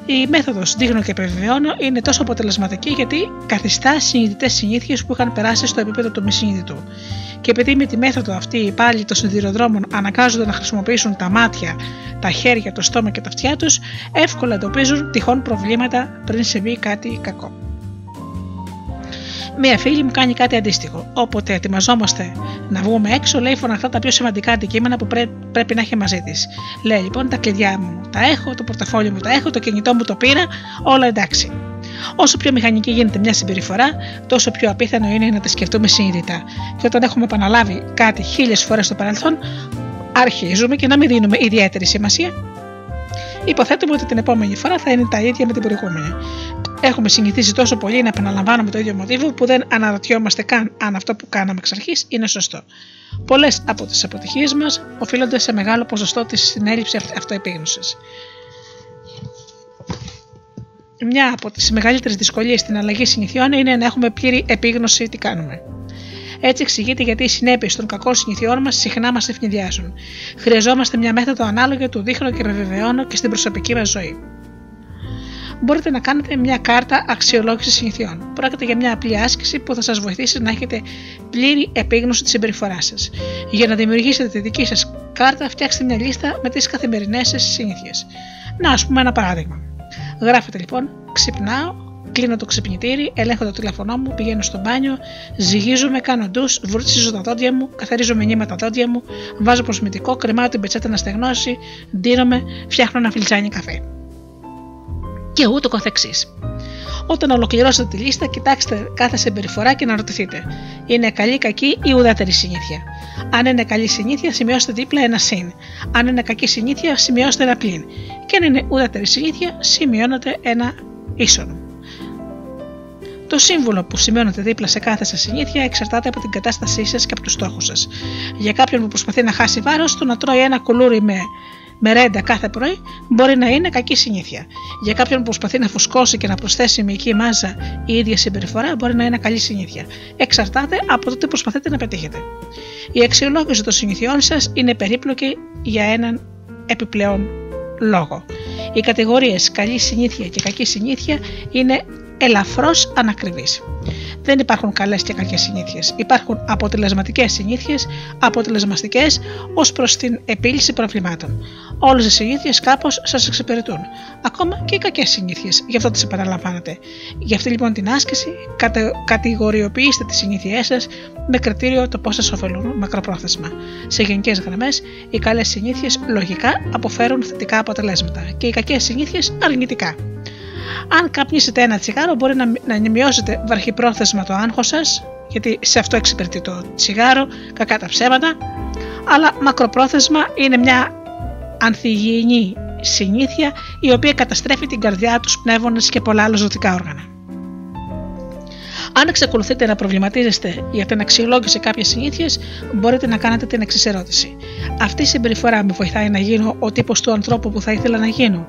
Η μέθοδος δείχνω και επιβεβαιώνω είναι τόσο αποτελεσματική γιατί καθιστά συνειδητές συνήθειες που είχαν περάσει στο επίπεδο του μη συνειδητού. Και επειδή με τη μέθοδο αυτή οι υπάλληλοι των σιδηροδρόμων αναγκάζονται να χρησιμοποιήσουν τα μάτια, τα χέρια, το στόμα και τα αυτιά τους, εύκολα εντοπίζουν τυχόν προβλήματα πριν συμβεί κάτι κακό. Μία φίλη μου κάνει κάτι αντίστοιχο. Όποτε ετοιμαζόμαστε να βγούμε έξω, λέει φωναχτά τα πιο σημαντικά αντικείμενα που πρέ... πρέπει να έχει μαζί της. Λέει λοιπόν: τα κλειδιά μου τα έχω, το πορτοφόλι μου τα έχω, το κινητό μου το πήρα, όλα εντάξει. Όσο πιο μηχανική γίνεται μια συμπεριφορά, τόσο πιο απίθανο είναι να τη σκεφτούμε συνειδητά. Και όταν έχουμε επαναλάβει κάτι χίλιες φορές στο παρελθόν, αρχίζουμε και να μην δίνουμε ιδιαίτερη σημασία. Υποθέτουμε ότι την επόμενη φορά θα είναι τα ίδια με την προηγούμενη. Έχουμε συνηθίσει τόσο πολύ να επαναλαμβάνουμε το ίδιο μοτίβο που δεν αναρωτιόμαστε καν αν αυτό που κάναμε εξ αρχής είναι σωστό. Πολλές από τις αποτυχίες μας οφείλονται σε μεγάλο ποσοστό της συνέλλειψης αυτοεπίγνωσης. Μια από τις μεγαλύτερες δυσκολίες στην αλλαγή συνηθιών είναι να έχουμε πλήρη επίγνωση τι κάνουμε. Έτσι εξηγείται γιατί οι συνέπειες των κακών συνηθιών μας συχνά μας ευνηδιάζουν. Χρειαζόμαστε μια μέθοδο ανάλογη του δείχνω και επιβεβαιώνω και στην προσωπική μας ζωή. Μπορείτε να κάνετε μια κάρτα αξιολόγησης συνηθιών. Πρόκειται για μια απλή άσκηση που θα σας βοηθήσει να έχετε πλήρη επίγνωση της συμπεριφοράς σας. Για να δημιουργήσετε τη δική σας κάρτα, φτιάξτε μια λίστα με τις καθημερινές σας συνήθειες. Να, ας πούμε ένα παράδειγμα. Γράφετε λοιπόν: ξυπνάω, κλείνω το ξυπνητήρι, ελέγχω το τηλέφωνό μου, πηγαίνω στο μπάνιο, ζυγίζομαι, κάνω ντους, βουρτσίζω τα δόντια μου, καθαρίζω με νύμα τα δόντια μου, βάζω προσμητικό, κρεμάω την πετσέτα να στεγνώσει, ντύνομαι, φτιάχνω ένα φλιτζάνι καφέ. Και ούτω καθεξής. Όταν ολοκληρώσετε τη λίστα, κοιτάξτε κάθε συμπεριφορά και να ρωτηθείτε: είναι καλή, κακή ή ουδέτερη συνήθεια. Αν είναι καλή συνήθεια, σημειώστε δίπλα ένα συν. Αν είναι κακή συνήθεια, σημειώστε ένα πλην. Και αν είναι ουδέτερη συνήθεια, σημειώνετε ένα ίσον. Το σύμβολο που σημειώνετε δίπλα σε κάθε σας συνήθεια εξαρτάται από την κατάστασή σας και από τους στόχους σας. Για κάποιον που προσπαθεί να χάσει βάρος, το να τρώει ένα κουλούρι με μερέντα κάθε πρωί μπορεί να είναι κακή συνήθεια. Για κάποιον που προσπαθεί να φουσκώσει και να προσθέσει μυϊκή μάζα, η ίδια συμπεριφορά μπορεί να είναι καλή συνήθεια. Εξαρτάται από το τι προσπαθείτε να πετύχετε. Η αξιολόγηση των συνηθιών σας είναι περίπλοκη για έναν επιπλέον λόγο. Οι κατηγορίες καλή συνήθεια και κακή συνήθεια είναι ελαφρώς ανακριβής. Δεν υπάρχουν καλές και κακές συνήθειες. Υπάρχουν αποτελεσματικές συνήθειες, αποτελεσματικές ως προς την επίλυση προβλημάτων. Όλες οι συνήθειες κάπως σας εξυπηρετούν. Ακόμα και οι κακές συνήθειες, γι' αυτό τις επαναλαμβάνετε. Γι' αυτή λοιπόν την άσκηση κατε, κατηγοριοποιήστε τις συνήθειές σας με κριτήριο το πώς σας ωφελούν μακροπρόθεσμα. Σε γενικές γραμμές, οι καλές συνήθειες λογικά αποφέρουν θετικά αποτελέσματα και οι κακές συνήθειες αρνητικά. Αν καπνίσετε ένα τσιγάρο, μπορεί να μειώσετε βαρχιπρόθεσμα το άγχος σας, γιατί σε αυτό εξυπηρετεί το τσιγάρο, κακά τα ψέματα, αλλά μακροπρόθεσμα είναι μια ανθυγιεινή συνήθεια η οποία καταστρέφει την καρδιά, τους πνεύμονες και πολλά άλλα ζωτικά όργανα. Αν εξακολουθείτε να προβληματίζεστε για την αξιολόγηση κάποιες συνήθειες, μπορείτε να κάνετε την εξής ερώτηση. Αυτή η συμπεριφορά με βοηθάει να γίνω ο τύπος του ανθρώπου που θα ήθελα να γίνω.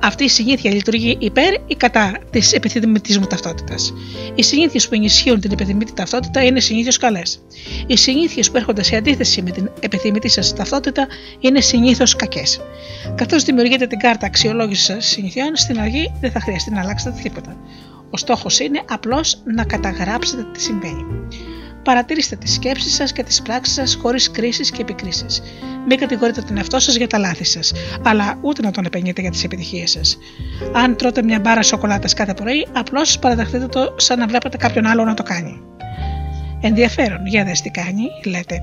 Αυτή η συνήθεια λειτουργεί υπέρ ή κατά της επιθυμητής μου ταυτότητας. Οι συνήθειες που ενισχύουν την επιθυμητή ταυτότητα είναι συνήθως καλές. Οι συνήθειες που έρχονται σε αντίθεση με την επιθυμητή σας ταυτότητα είναι συνήθως κακές. Καθώς δημιουργείτε την κάρτα αξιολόγησης συνήθειών, στην αρχή δεν θα χρειαστεί να αλλάξετε τίποτα. Ο στόχος είναι απλώς να καταγράψετε τι συμβαίνει. Παρατηρήστε τις σκέψεις σας και τις πράξεις σας χωρίς κρίσεις και επικρίσεις. Μην κατηγορείτε τον εαυτό σας για τα λάθη σας, αλλά ούτε να τον επενείτε για τις επιτυχίες σας. Αν τρώτε μια μπάρα σοκολάτας κάθε πρωί, απλώς παραδεχτείτε το σαν να βλέπετε κάποιον άλλο να το κάνει. Ενδιαφέρον, για δες τι κάνει, λέτε.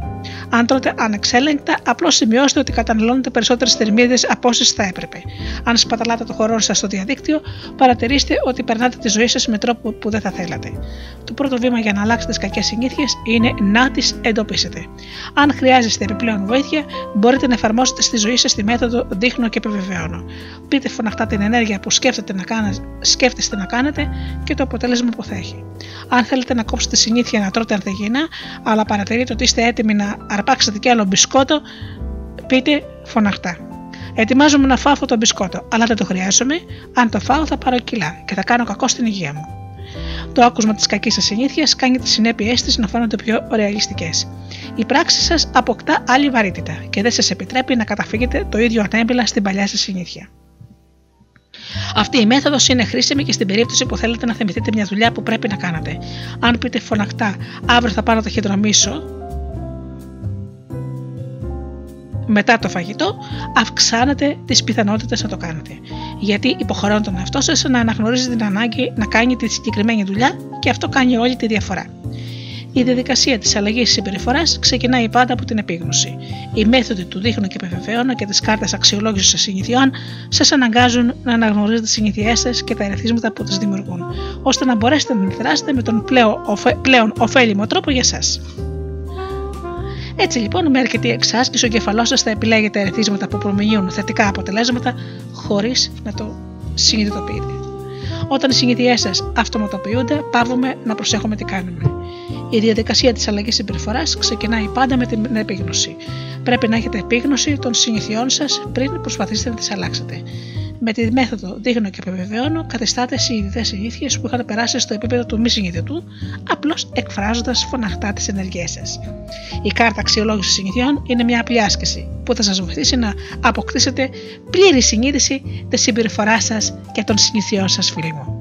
Αν τρώτε ανεξέλεγκτα, απλώς σημειώστε ότι καταναλώνετε περισσότερες θερμίδες από όσες θα έπρεπε. Αν σπαταλάτε το χώρο σας στο διαδίκτυο, παρατηρήστε ότι περνάτε τη ζωή σας με τρόπο που δεν θα θέλατε. Το πρώτο βήμα για να αλλάξετε τις κακές συνήθειες είναι να τις εντοπίσετε. Αν χρειάζεστε επιπλέον βοήθεια, μπορείτε να εφαρμόσετε στη ζωή σας τη μέθοδο «Δείχνω και επιβεβαιώνω». Πείτε φωναχτά την ενέργεια που σκέφτεστε να κάνετε, σκέφτεστε να κάνετε και το αποτέλεσμα που θα έχει. Αν θέλετε να κόψετε συνήθεια να τρώτε ανθυγιεινά, αλλά παρατηρείτε ότι είστε έτοιμοι να αρπάξετε κι άλλο μπισκότο, πείτε φωναχτά. Ετοιμάζομαι να φάω αυτό το μπισκότο, αλλά δεν το χρειάζομαι. Αν το φάω, θα πάρω κιλά και θα κάνω κακό στην υγεία μου. Το άκουσμα της κακής σας συνήθειας κάνει τις συνέπειές της να φαίνονται πιο ρεαλιστικές. Η πράξη σας αποκτά άλλη βαρύτητα και δεν σας επιτρέπει να καταφύγετε το ίδιο ανέμπηλα στην παλιά σας συνήθεια. Αυτή η μέθοδος είναι χρήσιμη και στην περίπτωση που θέλετε να θυμηθείτε μια δουλειά που πρέπει να κάνετε. Αν πείτε φωναχτά «Αύριο θα πάω να ταχυδρομήσω» μετά το φαγητό, αυξάνετε τις πιθανότητες να το κάνετε. Γιατί υποχρεώνει τον εαυτό σας να αναγνωρίζει την ανάγκη να κάνει τη συγκεκριμένη δουλειά και αυτό κάνει όλη τη διαφορά. Η διαδικασία της αλλαγής συμπεριφοράς ξεκινάει πάντα από την επίγνωση. Οι μέθοδοι του δείχνω και επιβεβαιώνω και τις κάρτες αξιολόγησης συνηθιών σας αναγκάζουν να αναγνωρίζετε τις συνήθειές σας και τα ερεθίσματα που τις δημιουργούν, ώστε να μπορέσετε να δράσετε με τον πλέον ωφέλιμο τρόπο για σας. Έτσι λοιπόν, με αρκετή εξάσκηση ο εγκεφαλός σας θα επιλέγετε ερεθίσματα που προμηνύουν θετικά αποτελέσματα χωρίς να το συνειδητοποιείτε. Όταν οι συνήθειές σας αυτοματοποιούνται, πάβουμε να προσέχουμε τι κάνουμε. Η διαδικασία της αλλαγής συμπεριφοράς ξεκινάει πάντα με την επίγνωση. Πρέπει να έχετε επίγνωση των συνηθιών σας πριν προσπαθήσετε να τις αλλάξετε. Με τη μέθοδο δείχνω και επιβεβαιώνω, καθιστάτε συνειδητές συνήθειες που είχαν περάσει στο επίπεδο του μη συνειδητού, απλώς εκφράζοντας φωναχτά τις ενέργειές σας. Η κάρτα αξιολόγησης συνηθιών είναι μια απλή άσκηση που θα σας βοηθήσει να αποκτήσετε πλήρη συνείδηση της συμπεριφοράς σας και των συνηθιών σας, φίλοι μου.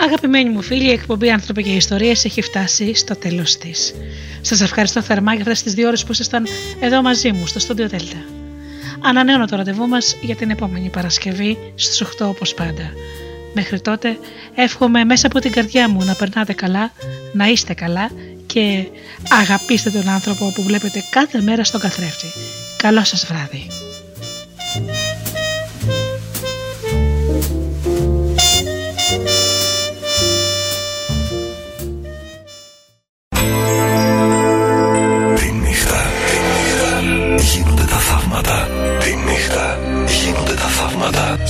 Αγαπημένοι μου φίλοι, η εκπομπή «Άνθρωποι και Ιστορίες» έχει φτάσει στο τέλος της. Σας ευχαριστώ θερμά για αυτές τις δύο ώρες που ήσασταν εδώ μαζί μου στο Studio Delta. Ανανέωνα το ραντεβού μας για την επόμενη Παρασκευή στις οκτώ όπως πάντα. Μέχρι τότε εύχομαι μέσα από την καρδιά μου να περνάτε καλά, να είστε καλά και αγαπήστε τον άνθρωπο που βλέπετε κάθε μέρα στον καθρέφτη. Καλό σας βράδυ.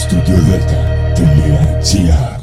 Studio Delta τελεία τζι άρ